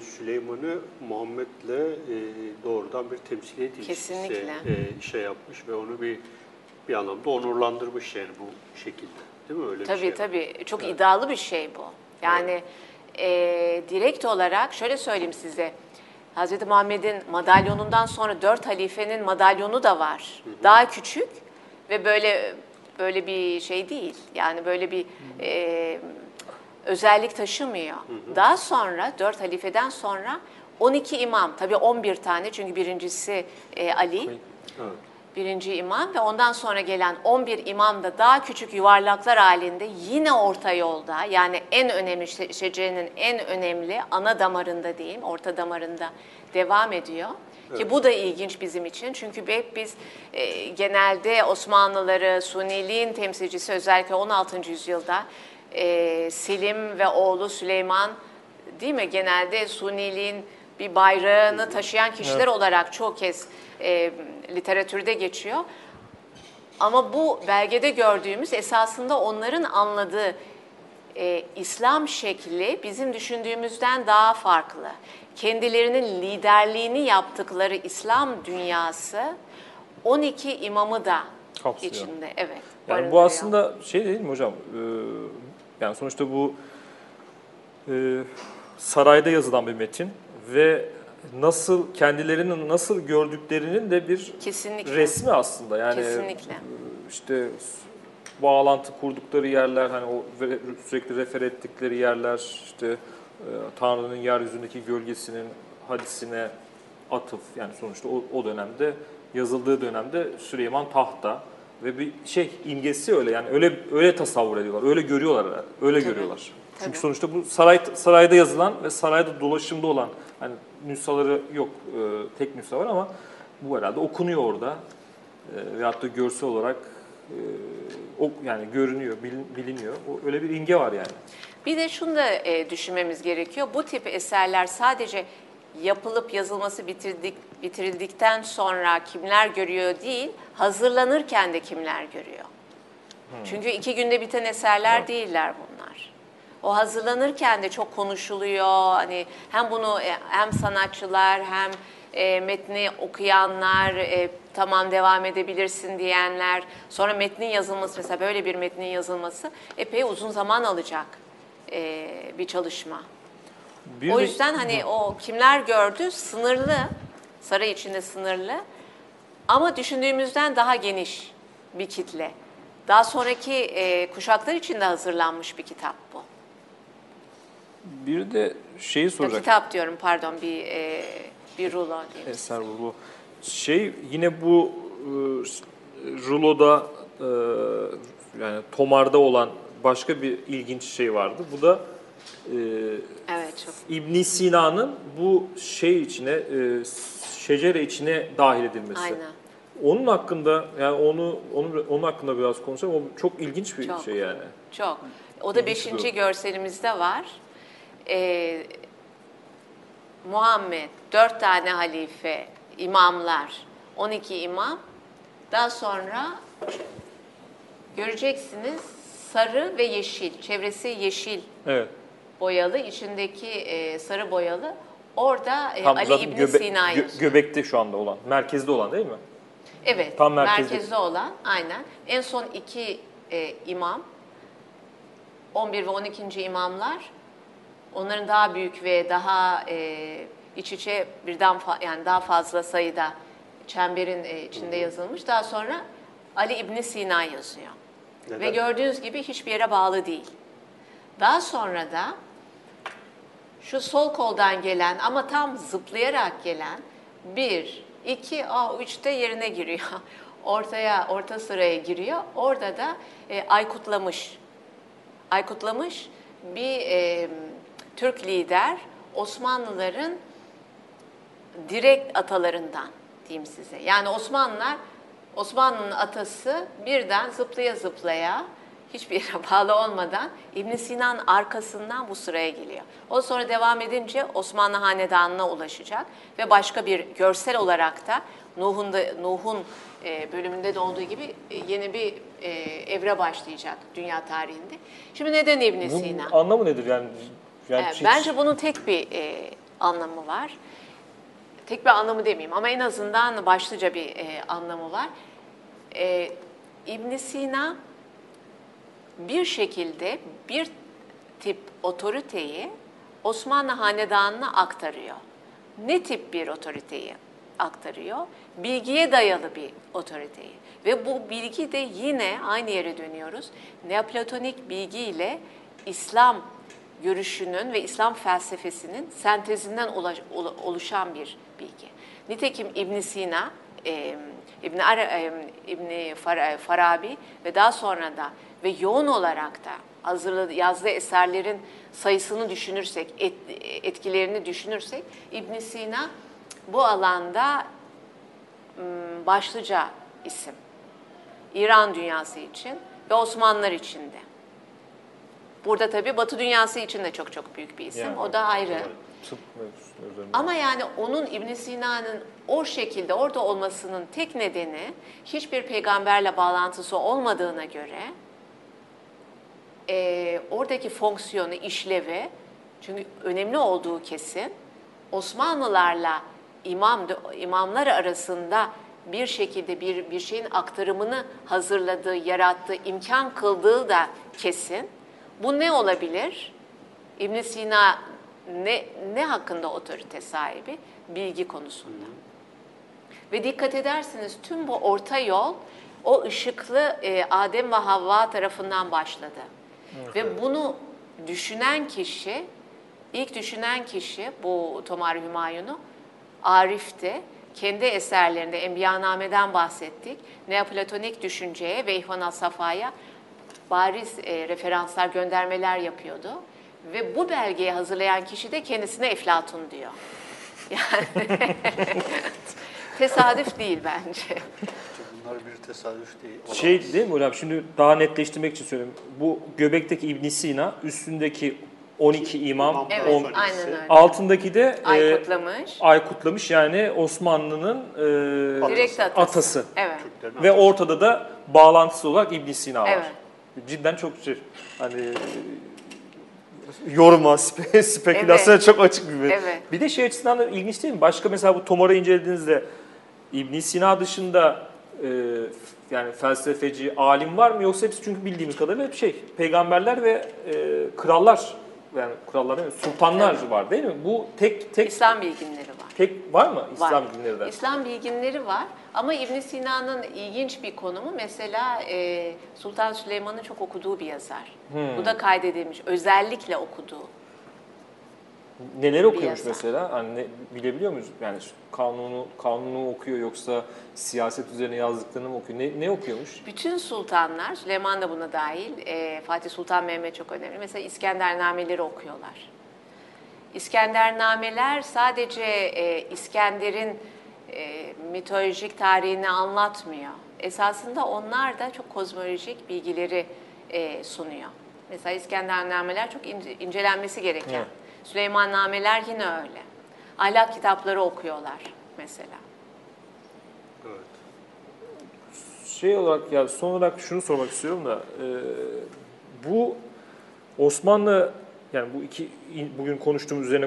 Süleyman'ı Muhammed'le doğrudan bir temsiliyet ilişkisi şey yapmış ve onu bir anlamda onurlandırmış yani bu şekilde. Değil mi? Öyle tabii, bir şey. Tabii. Çok evet. İddialı bir şey bu. Yani evet. Direkt olarak şöyle söyleyeyim size, Hz. Muhammed'in madalyonundan sonra 4 halifenin madalyonu da var. Hı hı. Daha küçük ve böyle bir şey değil. Yani böyle bir özellik taşımıyor. Hı hı. Daha sonra 4 halifeden sonra 12 imam, tabii 11 tane çünkü birincisi Ali, evet. Birinci imam ve ondan sonra gelen 11 imam da daha küçük yuvarlaklar halinde yine orta yolda, yani en önemli şecenin en önemli ana damarında diyeyim, orta damarında devam ediyor. Evet. Ki bu da ilginç bizim için çünkü hep biz genelde Osmanlıları, Suniliğin temsilcisi özellikle 16. yüzyılda Selim ve oğlu Süleyman değil mi? Genelde Suniliğin bir bayrağını taşıyan kişiler evet. olarak çoğu kez literatürde geçiyor. Ama bu belgede gördüğümüz esasında onların anladığı İslam şekli bizim düşündüğümüzden daha farklı. Kendilerinin liderliğini yaptıkları İslam dünyası 12 imamı da kapsıyor. İçinde. Evet. Yani bu aslında şey değil mi hocam? Yani sonuçta bu sarayda yazılan bir metin ve nasıl kendilerinin nasıl gördüklerinin de bir kesinlikle. Resmi aslında yani kesinlikle. İşte bağlantı kurdukları yerler, hani o sürekli refer ettikleri yerler, işte Tanrı'nın yeryüzündeki gölgesinin hadisine atıf, yani sonuçta o dönemde yazıldığı dönemde Süleyman tahtta ve bir şey imgesi öyle yani öyle tasavvur ediyorlar, öyle görüyorlar, öyle tabii. görüyorlar. Çünkü tabii. sonuçta bu sarayda yazılan ve sarayda dolaşımda olan, hani nüshaları yok, tek nüsha var ama bu herhalde okunuyor orada veyahut da görsel olarak yani görünüyor, biliniyor. Öyle bir imge var yani. Bir de şunu da düşünmemiz gerekiyor. Bu tip eserler sadece yapılıp yazılması bitirildikten sonra kimler görüyor değil, hazırlanırken de kimler görüyor. Hmm. Çünkü 2 günde biten eserler evet. değiller bunlar. O hazırlanırken de çok konuşuluyor. Hani hem bunu hem sanatçılar hem metni okuyanlar, tamam devam edebilirsin diyenler. Sonra metnin yazılması, mesela böyle bir metnin yazılması epey uzun zaman alacak bir çalışma. O yüzden hani o kimler gördü sınırlı, saray içinde sınırlı ama düşündüğümüzden daha geniş bir kitle. Daha sonraki kuşaklar için de hazırlanmış bir kitap bu. Bir de şeyi soracak. Kitap diyorum pardon bir rulo diye. Eser rulo. Şey yine bu ruloda yani Tomar'da olan başka bir ilginç şey vardı. Bu da evet, çok. İbn Sina'nın bu şey içine şecere içine dahil edilmesi. Aynen. Onun hakkında yani onun hakkında biraz konuşalım. O çok ilginç bir çok, şey yani. Çok. O da 5. görselimizde var. Muhammed, 4 tane halife, imamlar, 12 imam. Daha sonra göreceksiniz sarı ve yeşil, çevresi yeşil evet. boyalı, içindeki sarı boyalı. Orada Ali İbn Sina'yı. Göbekte şu anda olan, merkezde olan değil mi? Evet, tam merkezde olan, aynen. En son 2 imam, 11 ve 12. imamlar. Onların daha büyük ve daha iç içe birden yani daha fazla sayıda çemberin içinde yazılmış. Daha sonra Ali İbn Sina yazıyor. Neden? Ve gördüğünüz gibi hiçbir yere bağlı değil. Daha sonra da şu sol koldan gelen ama tam zıplayarak gelen 1, 2, 3'te yerine giriyor. Orta sıraya giriyor. Orada da Aykutlamış. Aykutlamış bir Türk lider, Osmanlıların direkt atalarından diyeyim size. Yani Osmanlı'nın atası birden zıplaya zıplaya hiçbir yere bağlı olmadan İbn Sina'nın arkasından bu sıraya geliyor. O sonra devam edince Osmanlı hanedanına ulaşacak ve başka bir görsel olarak da Nuh'un bölümünde de olduğu gibi yeni bir evre başlayacak dünya tarihinde. Şimdi neden İbn Sina? Bu anlamı nedir yani bence bunun tek bir anlamı var. Tek bir anlamı demeyeyim ama en azından başlıca bir anlamı var. İbn Sina bir şekilde bir tip otoriteyi Osmanlı hanedanına aktarıyor. Ne tip bir otoriteyi aktarıyor? Bilgiye dayalı bir otoriteyi. Ve bu bilgi de yine aynı yere dönüyoruz. Neoplatonik bilgiyle İslam görüşünün ve İslam felsefesinin sentezinden oluşan bir bilgi. Nitekim İbn Sina, İbn Farabi ve daha sonra da ve yoğun olarak da yazdığı eserlerin sayısını düşünürsek, etkilerini düşünürsek İbn Sina bu alanda başlıca isim. İran dünyası için ve Osmanlılar için de. Burada tabii Batı dünyası için de çok çok büyük bir isim. Yani, o da ayrı. Tıp mevzusunda üzerinde. Ama yani onun İbn Sina'nın o şekilde orada olmasının tek nedeni hiçbir peygamberle bağlantısı olmadığına göre oradaki fonksiyonu, işlevi çünkü önemli olduğu kesin. Osmanlılarla imamlar arasında bir şekilde bir şeyin aktarımını hazırladığı, yarattığı, imkan kıldığı da kesin. Bu ne olabilir? İbn Sina ne hakkında otorite sahibi? Bilgi konusunda. Ve dikkat edersiniz tüm bu orta yol o ışıklı Adem ve Havva tarafından başladı. Evet. Ve bunu düşünen kişi, ilk düşünen kişi bu Tomar-ı Hümayun'u Arif'ti. Kendi eserlerinde Enbiyaname'den bahsettik. Neoplatonik düşünceye ve İhvân-ı Safâ'ya bariz referanslar, göndermeler yapıyordu. Ve bu belgeyi hazırlayan kişi de kendisine Eflatun diyor. Yani tesadüf değil bence. Bunlar bir tesadüf değil. Olamaz. Şey değil mi hocam? Şimdi daha netleştirmek için söyleyeyim. Bu göbekteki İbn Sina, üstündeki 12 imam, evet, 10, altındaki de Aykutlamış yani Osmanlı'nın atası. Evet. Ve ortada da bağlantısı olarak İbn Sina var. Evet. Cidden çok hani yoruma, spekülasyona çok açık bir. Evet. Bir de şey açısından da ilginç değil mi? Başka mesela bu Tomar'ı incelediğinizde İbn Sina dışında yani felsefeci, alim var mı? Yoksa hepsi çünkü bildiğimiz kadarıyla hep peygamberler ve krallar, yani kralların sultanlar var değil mi? Bu tek İslam bilginleri var. Tek var mı İslam bilginleri de? İslam bilginleri var ama İbn Sina'nın ilginç bir konumu mesela Sultan Süleyman'ın çok okuduğu bir yazar. Bu da kaydedilmiş. Özellikle okuduğu. Neler okuyormuş mesela? Hani bilebiliyor muyuz? Yani kanunu okuyor yoksa siyaset üzerine yazdıklarını mı okuyor? Ne okuyormuş? Bütün sultanlar, Süleyman da buna dahil, Fatih Sultan Mehmet çok önemli. Mesela İskendernameleri okuyorlar. İskendernameler sadece İskender'in mitolojik tarihini anlatmıyor. Esasında onlar da çok kozmolojik bilgileri sunuyor. Mesela İskendernameler çok incelenmesi gereken. Hı. Süleymannameler yine öyle. Ahlak kitapları okuyorlar mesela. Evet. Son olarak şunu sormak istiyorum da bu Osmanlı yani bu bugün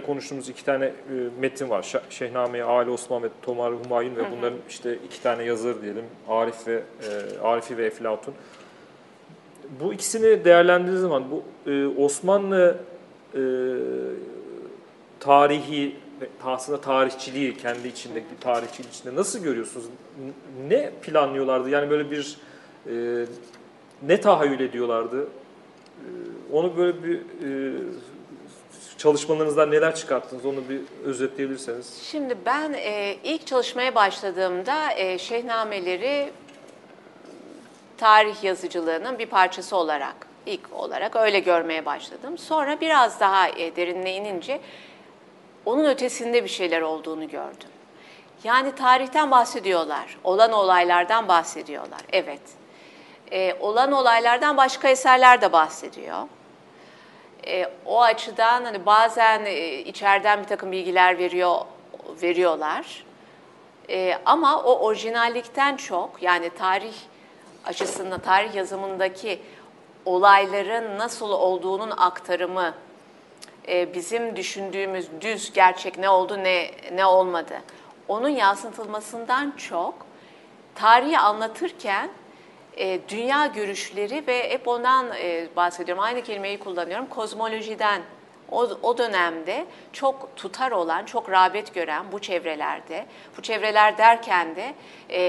konuştuğumuz iki tane metin var. Şehname-i Ali Osman ve Tomar-ı Hümayun ve bunların iki tane yazarı diyelim. Arifi ve Eflatun. Bu ikisini değerlendirdiğiniz zaman bu Osmanlı tarihi aslında tarihçiliği, kendi içinde, tarihçiliği içinde nasıl görüyorsunuz? Ne planlıyorlardı? Yani böyle bir ne tahayyül ediyorlardı? Onu böyle bir çalışmalarınızdan neler çıkarttınız? Onu bir özetleyebilirseniz. Şimdi ben ilk çalışmaya başladığımda şehnameleri tarih yazıcılığının bir parçası olarak, ilk olarak öyle görmeye başladım. Sonra biraz daha derinine inince onun ötesinde bir şeyler olduğunu gördüm. Yani tarihten bahsediyorlar, olan olaylardan bahsediyorlar, evet. Olan olaylardan başka eserler de bahsediyor. O açıdan hani bazen içeriden bir takım bilgiler veriyorlar. Ama o orijinallikten çok, yani tarih açısından, tarih yazımındaki olayların nasıl olduğunun aktarımı, bizim düşündüğümüz düz gerçek ne oldu ne olmadı, onun yansıtılmasından çok tarihi anlatırken dünya görüşleri ve hep ondan bahsediyorum, aynı kelimeyi kullanıyorum, kozmolojiden, o dönemde çok tutar olan, çok rağbet gören bu çevrelerde, bu çevreler derken de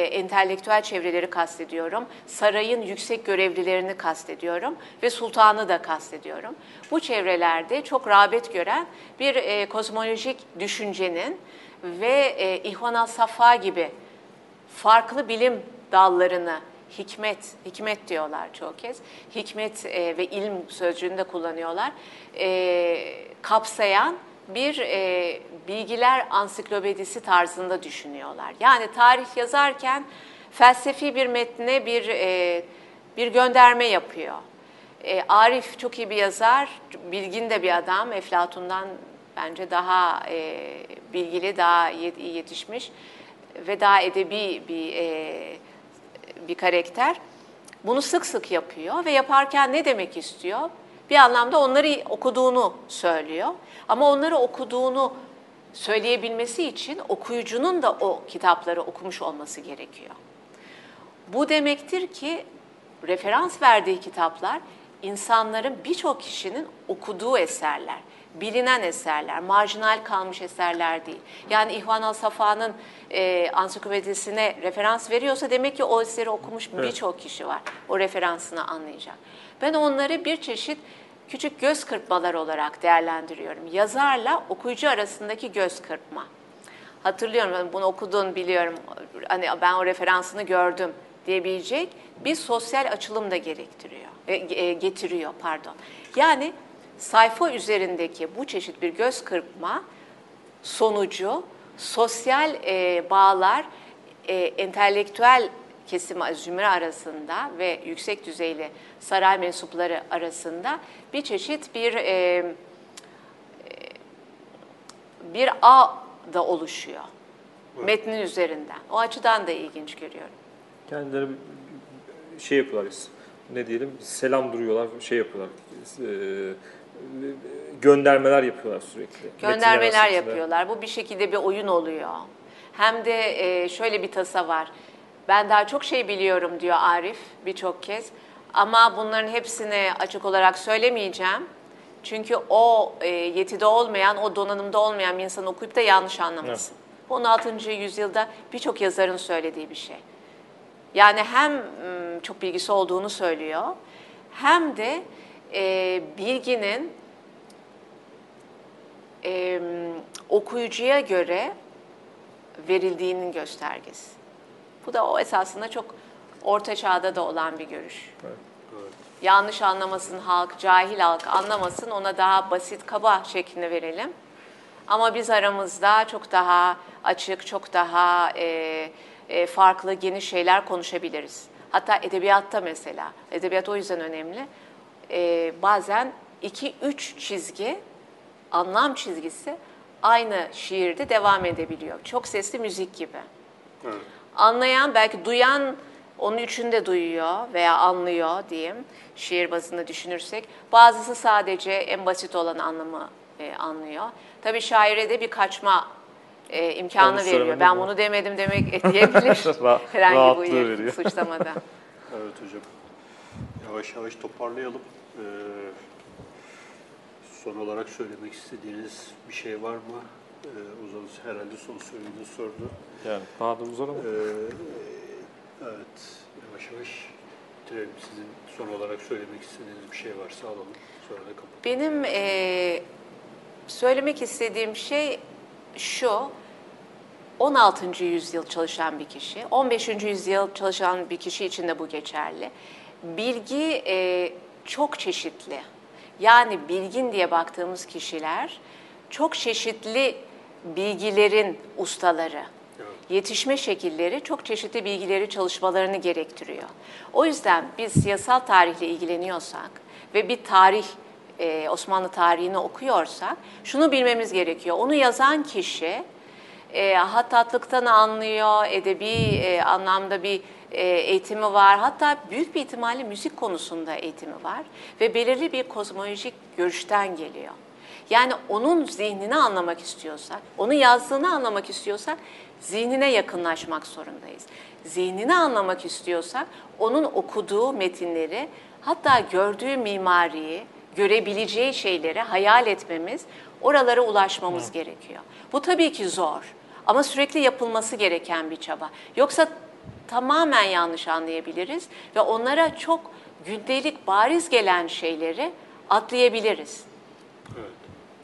entelektüel çevreleri kastediyorum, sarayın yüksek görevlilerini kastediyorum ve sultanı da kastediyorum. Bu çevrelerde çok rağbet gören bir kozmolojik düşüncenin ve İhvân-ı Safâ gibi farklı bilim dallarını, hikmet diyorlar çoğu kez. Hikmet ve ilim sözcüğünü de kullanıyorlar. Kapsayan bir bilgiler ansiklopedisi tarzında düşünüyorlar. Yani tarih yazarken felsefi bir metne bir gönderme yapıyor. Arif çok iyi bir yazar, bilgin de bir adam. Eflatun'dan bence daha bilgili, daha iyi yetişmiş ve daha edebi bir karakter. Bunu sık sık yapıyor ve yaparken ne demek istiyor? Bir anlamda onları okuduğunu söylüyor. Ama onları okuduğunu söyleyebilmesi için okuyucunun da o kitapları okumuş olması gerekiyor. Bu demektir ki referans verdiği kitaplar insanların, birçok kişinin okuduğu eserler, bilinen eserler, marjinal kalmış eserler değil. Yani İhvân-ı Safâ'nın ansiklopedisine referans veriyorsa demek ki o eseri okumuş birçok kişi var. O referansını anlayacak. Ben onları bir çeşit küçük göz kırpmalar olarak değerlendiriyorum. Yazarla okuyucu arasındaki göz kırpma. Hatırlıyorum, bunu okudun, biliyorum, hani ben o referansını gördüm diyebilecek bir sosyal açılım da getiriyor. Yani sayfa üzerindeki bu çeşit bir göz kırpma sonucu sosyal bağlar entelektüel kesim zümre arasında ve yüksek düzeyli saray mensupları arasında bir çeşit bir ağ da oluşuyor. Evet. Metnin üzerinden. O açıdan da ilginç görüyorum. Kendileri şey yapıyorlar, ne diyelim, selam duruyorlar, şey yapıyorlar, göndermeler yapıyorlar sürekli. Göndermeler yapıyorlar. Bu bir şekilde bir oyun oluyor. Hem de şöyle bir tasa var. Ben daha çok şey biliyorum diyor Arif birçok kez. Ama bunların hepsini açık olarak söylemeyeceğim. Çünkü o yetide olmayan, o donanımda olmayan bir insan okuyup da yanlış anlamasın. Evet. 16. yüzyılda birçok yazarın söylediği bir şey. Yani hem çok bilgisi olduğunu söylüyor, hem de bilginin okuyucuya göre verildiğinin göstergesi. Bu da o esasında çok orta çağda da olan bir görüş. Evet, evet. Yanlış anlamasın halk, cahil halk anlamasın, ona daha basit, kaba şeklini verelim. Ama biz aramızda çok daha açık, çok daha farklı, geniş şeyler konuşabiliriz. Hatta edebiyatta mesela, edebiyat o yüzden önemli. Bazen 2-3 çizgi, anlam çizgisi aynı şiirde devam edebiliyor. Çok sesli müzik gibi. Evet. Anlayan, belki duyan onun üçünde duyuyor veya anlıyor diyeyim, şiir bazında düşünürsek. Bazısı sadece en basit olan anlamı anlıyor. Tabii şaire de bir kaçma imkanı veriyor. Ben bunu demedim demek diyebilir. Herhangi bu yeri suçlamada. Evet hocam. Yavaş yavaş toparlayalım. Son olarak söylemek istediğiniz bir şey var mı? Uzanız herhalde son soruyu da sordu. Yani daha da uzar ama. Evet, yavaş yavaş bitirelim. Sizin son olarak söylemek istediğiniz bir şey varsa alalım. Sonra da kapatalım. Benim söylemek istediğim şey şu. 16. yüzyıl çalışan bir kişi, 15. yüzyıl çalışan bir kişi için de bu geçerli. Bilgi çok çeşitli. Yani bilgin diye baktığımız kişiler çok çeşitli bilgilerin ustaları. Yetişme şekilleri çok çeşitli bilgileri çalışmalarını gerektiriyor. O yüzden biz siyasal tarihle ilgileniyorsak ve bir tarih, Osmanlı tarihini okuyorsak şunu bilmemiz gerekiyor. Onu yazan kişi hattatlıktan anlıyor, edebi anlamda bir eğitimi var. Hatta büyük bir ihtimalle müzik konusunda eğitimi var ve belirli bir kozmolojik görüşten geliyor. Yani onun zihnini anlamak istiyorsak, onu yazdığını anlamak istiyorsak zihnine yakınlaşmak zorundayız. Zihnini anlamak istiyorsak onun okuduğu metinleri, hatta gördüğü mimariyi, görebileceği şeyleri hayal etmemiz, oralara ulaşmamız gerekiyor. Bu tabii ki zor ama sürekli yapılması gereken bir çaba. Yoksa tamamen yanlış anlayabiliriz ve onlara çok gündelik bariz gelen şeyleri atlayabiliriz. Evet.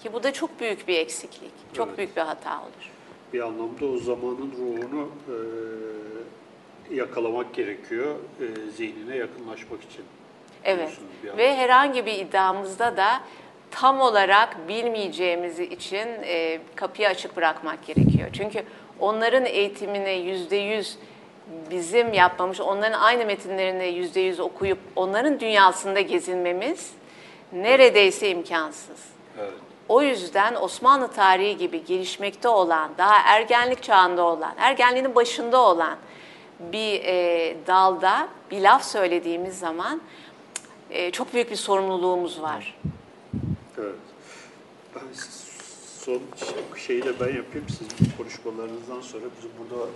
Ki bu da çok büyük bir eksiklik, çok büyük bir hata olur. Bir anlamda o zamanın ruhunu yakalamak gerekiyor, zihnine yakınlaşmak için. Evet. Ve herhangi bir iddiamızda da tam olarak bilmeyeceğimiz için kapıyı açık bırakmak gerekiyor. Çünkü onların eğitimine %100 bizim yapmamış, onların aynı metinlerini %100 okuyup onların dünyasında gezinmemiz neredeyse imkansız. Evet. O yüzden Osmanlı tarihi gibi gelişmekte olan, daha ergenlik çağında olan, ergenliğinin başında olan bir dalda bir laf söylediğimiz zaman çok büyük bir sorumluluğumuz var. Evet. Son şeyi de ben yapayım. Sizin konuşmalarınızdan sonra bizim burada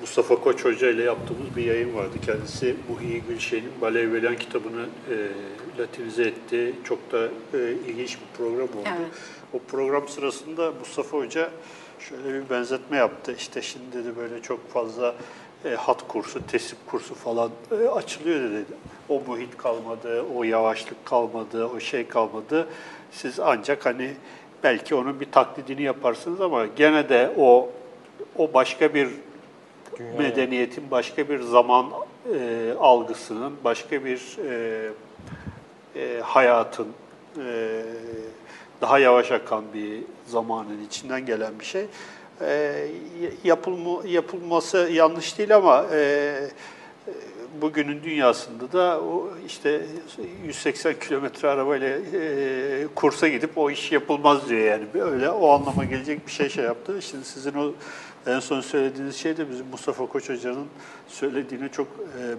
Mustafa Koç Hoca ile yaptığımız bir yayın vardı. Kendisi Muhi Gülşenî'nin Bale Velen kitabını latinize etti. Çok da ilginç bir program oldu. Evet. O program sırasında Mustafa Hoca şöyle bir benzetme yaptı. İşte şimdi dedi böyle çok fazla hat kursu, tesip kursu falan açılıyor dedi. O muhit kalmadı, o yavaşlık kalmadı, o şey kalmadı. Siz ancak hani belki onun bir taklidini yaparsınız ama gene de o başka bir medeniyetin, başka bir zaman algısının, başka bir hayatın, daha yavaş akan bir zamanın içinden gelen bir şey. Yapılması yanlış değil ama bugünün dünyasında da o işte 180 kilometre arabayla kursa gidip o iş yapılmaz diyor yani. Öyle o anlama gelecek bir şey yaptı. Şimdi sizin o en son söylediğiniz şey de bizim Mustafa Koç Hoca'nın söylediğine çok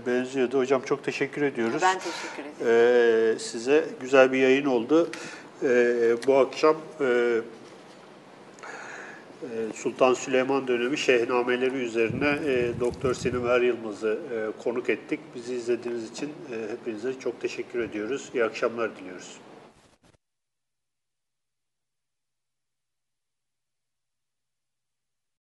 benziyordu. Hocam çok teşekkür ediyoruz. Ben teşekkür ederim. Size güzel bir yayın oldu. Bu akşam Sultan Süleyman Dönemi şehnameleri üzerine Doktor Sinem Eryılmaz'ı konuk ettik. Bizi izlediğiniz için hepinize çok teşekkür ediyoruz. İyi akşamlar diliyoruz.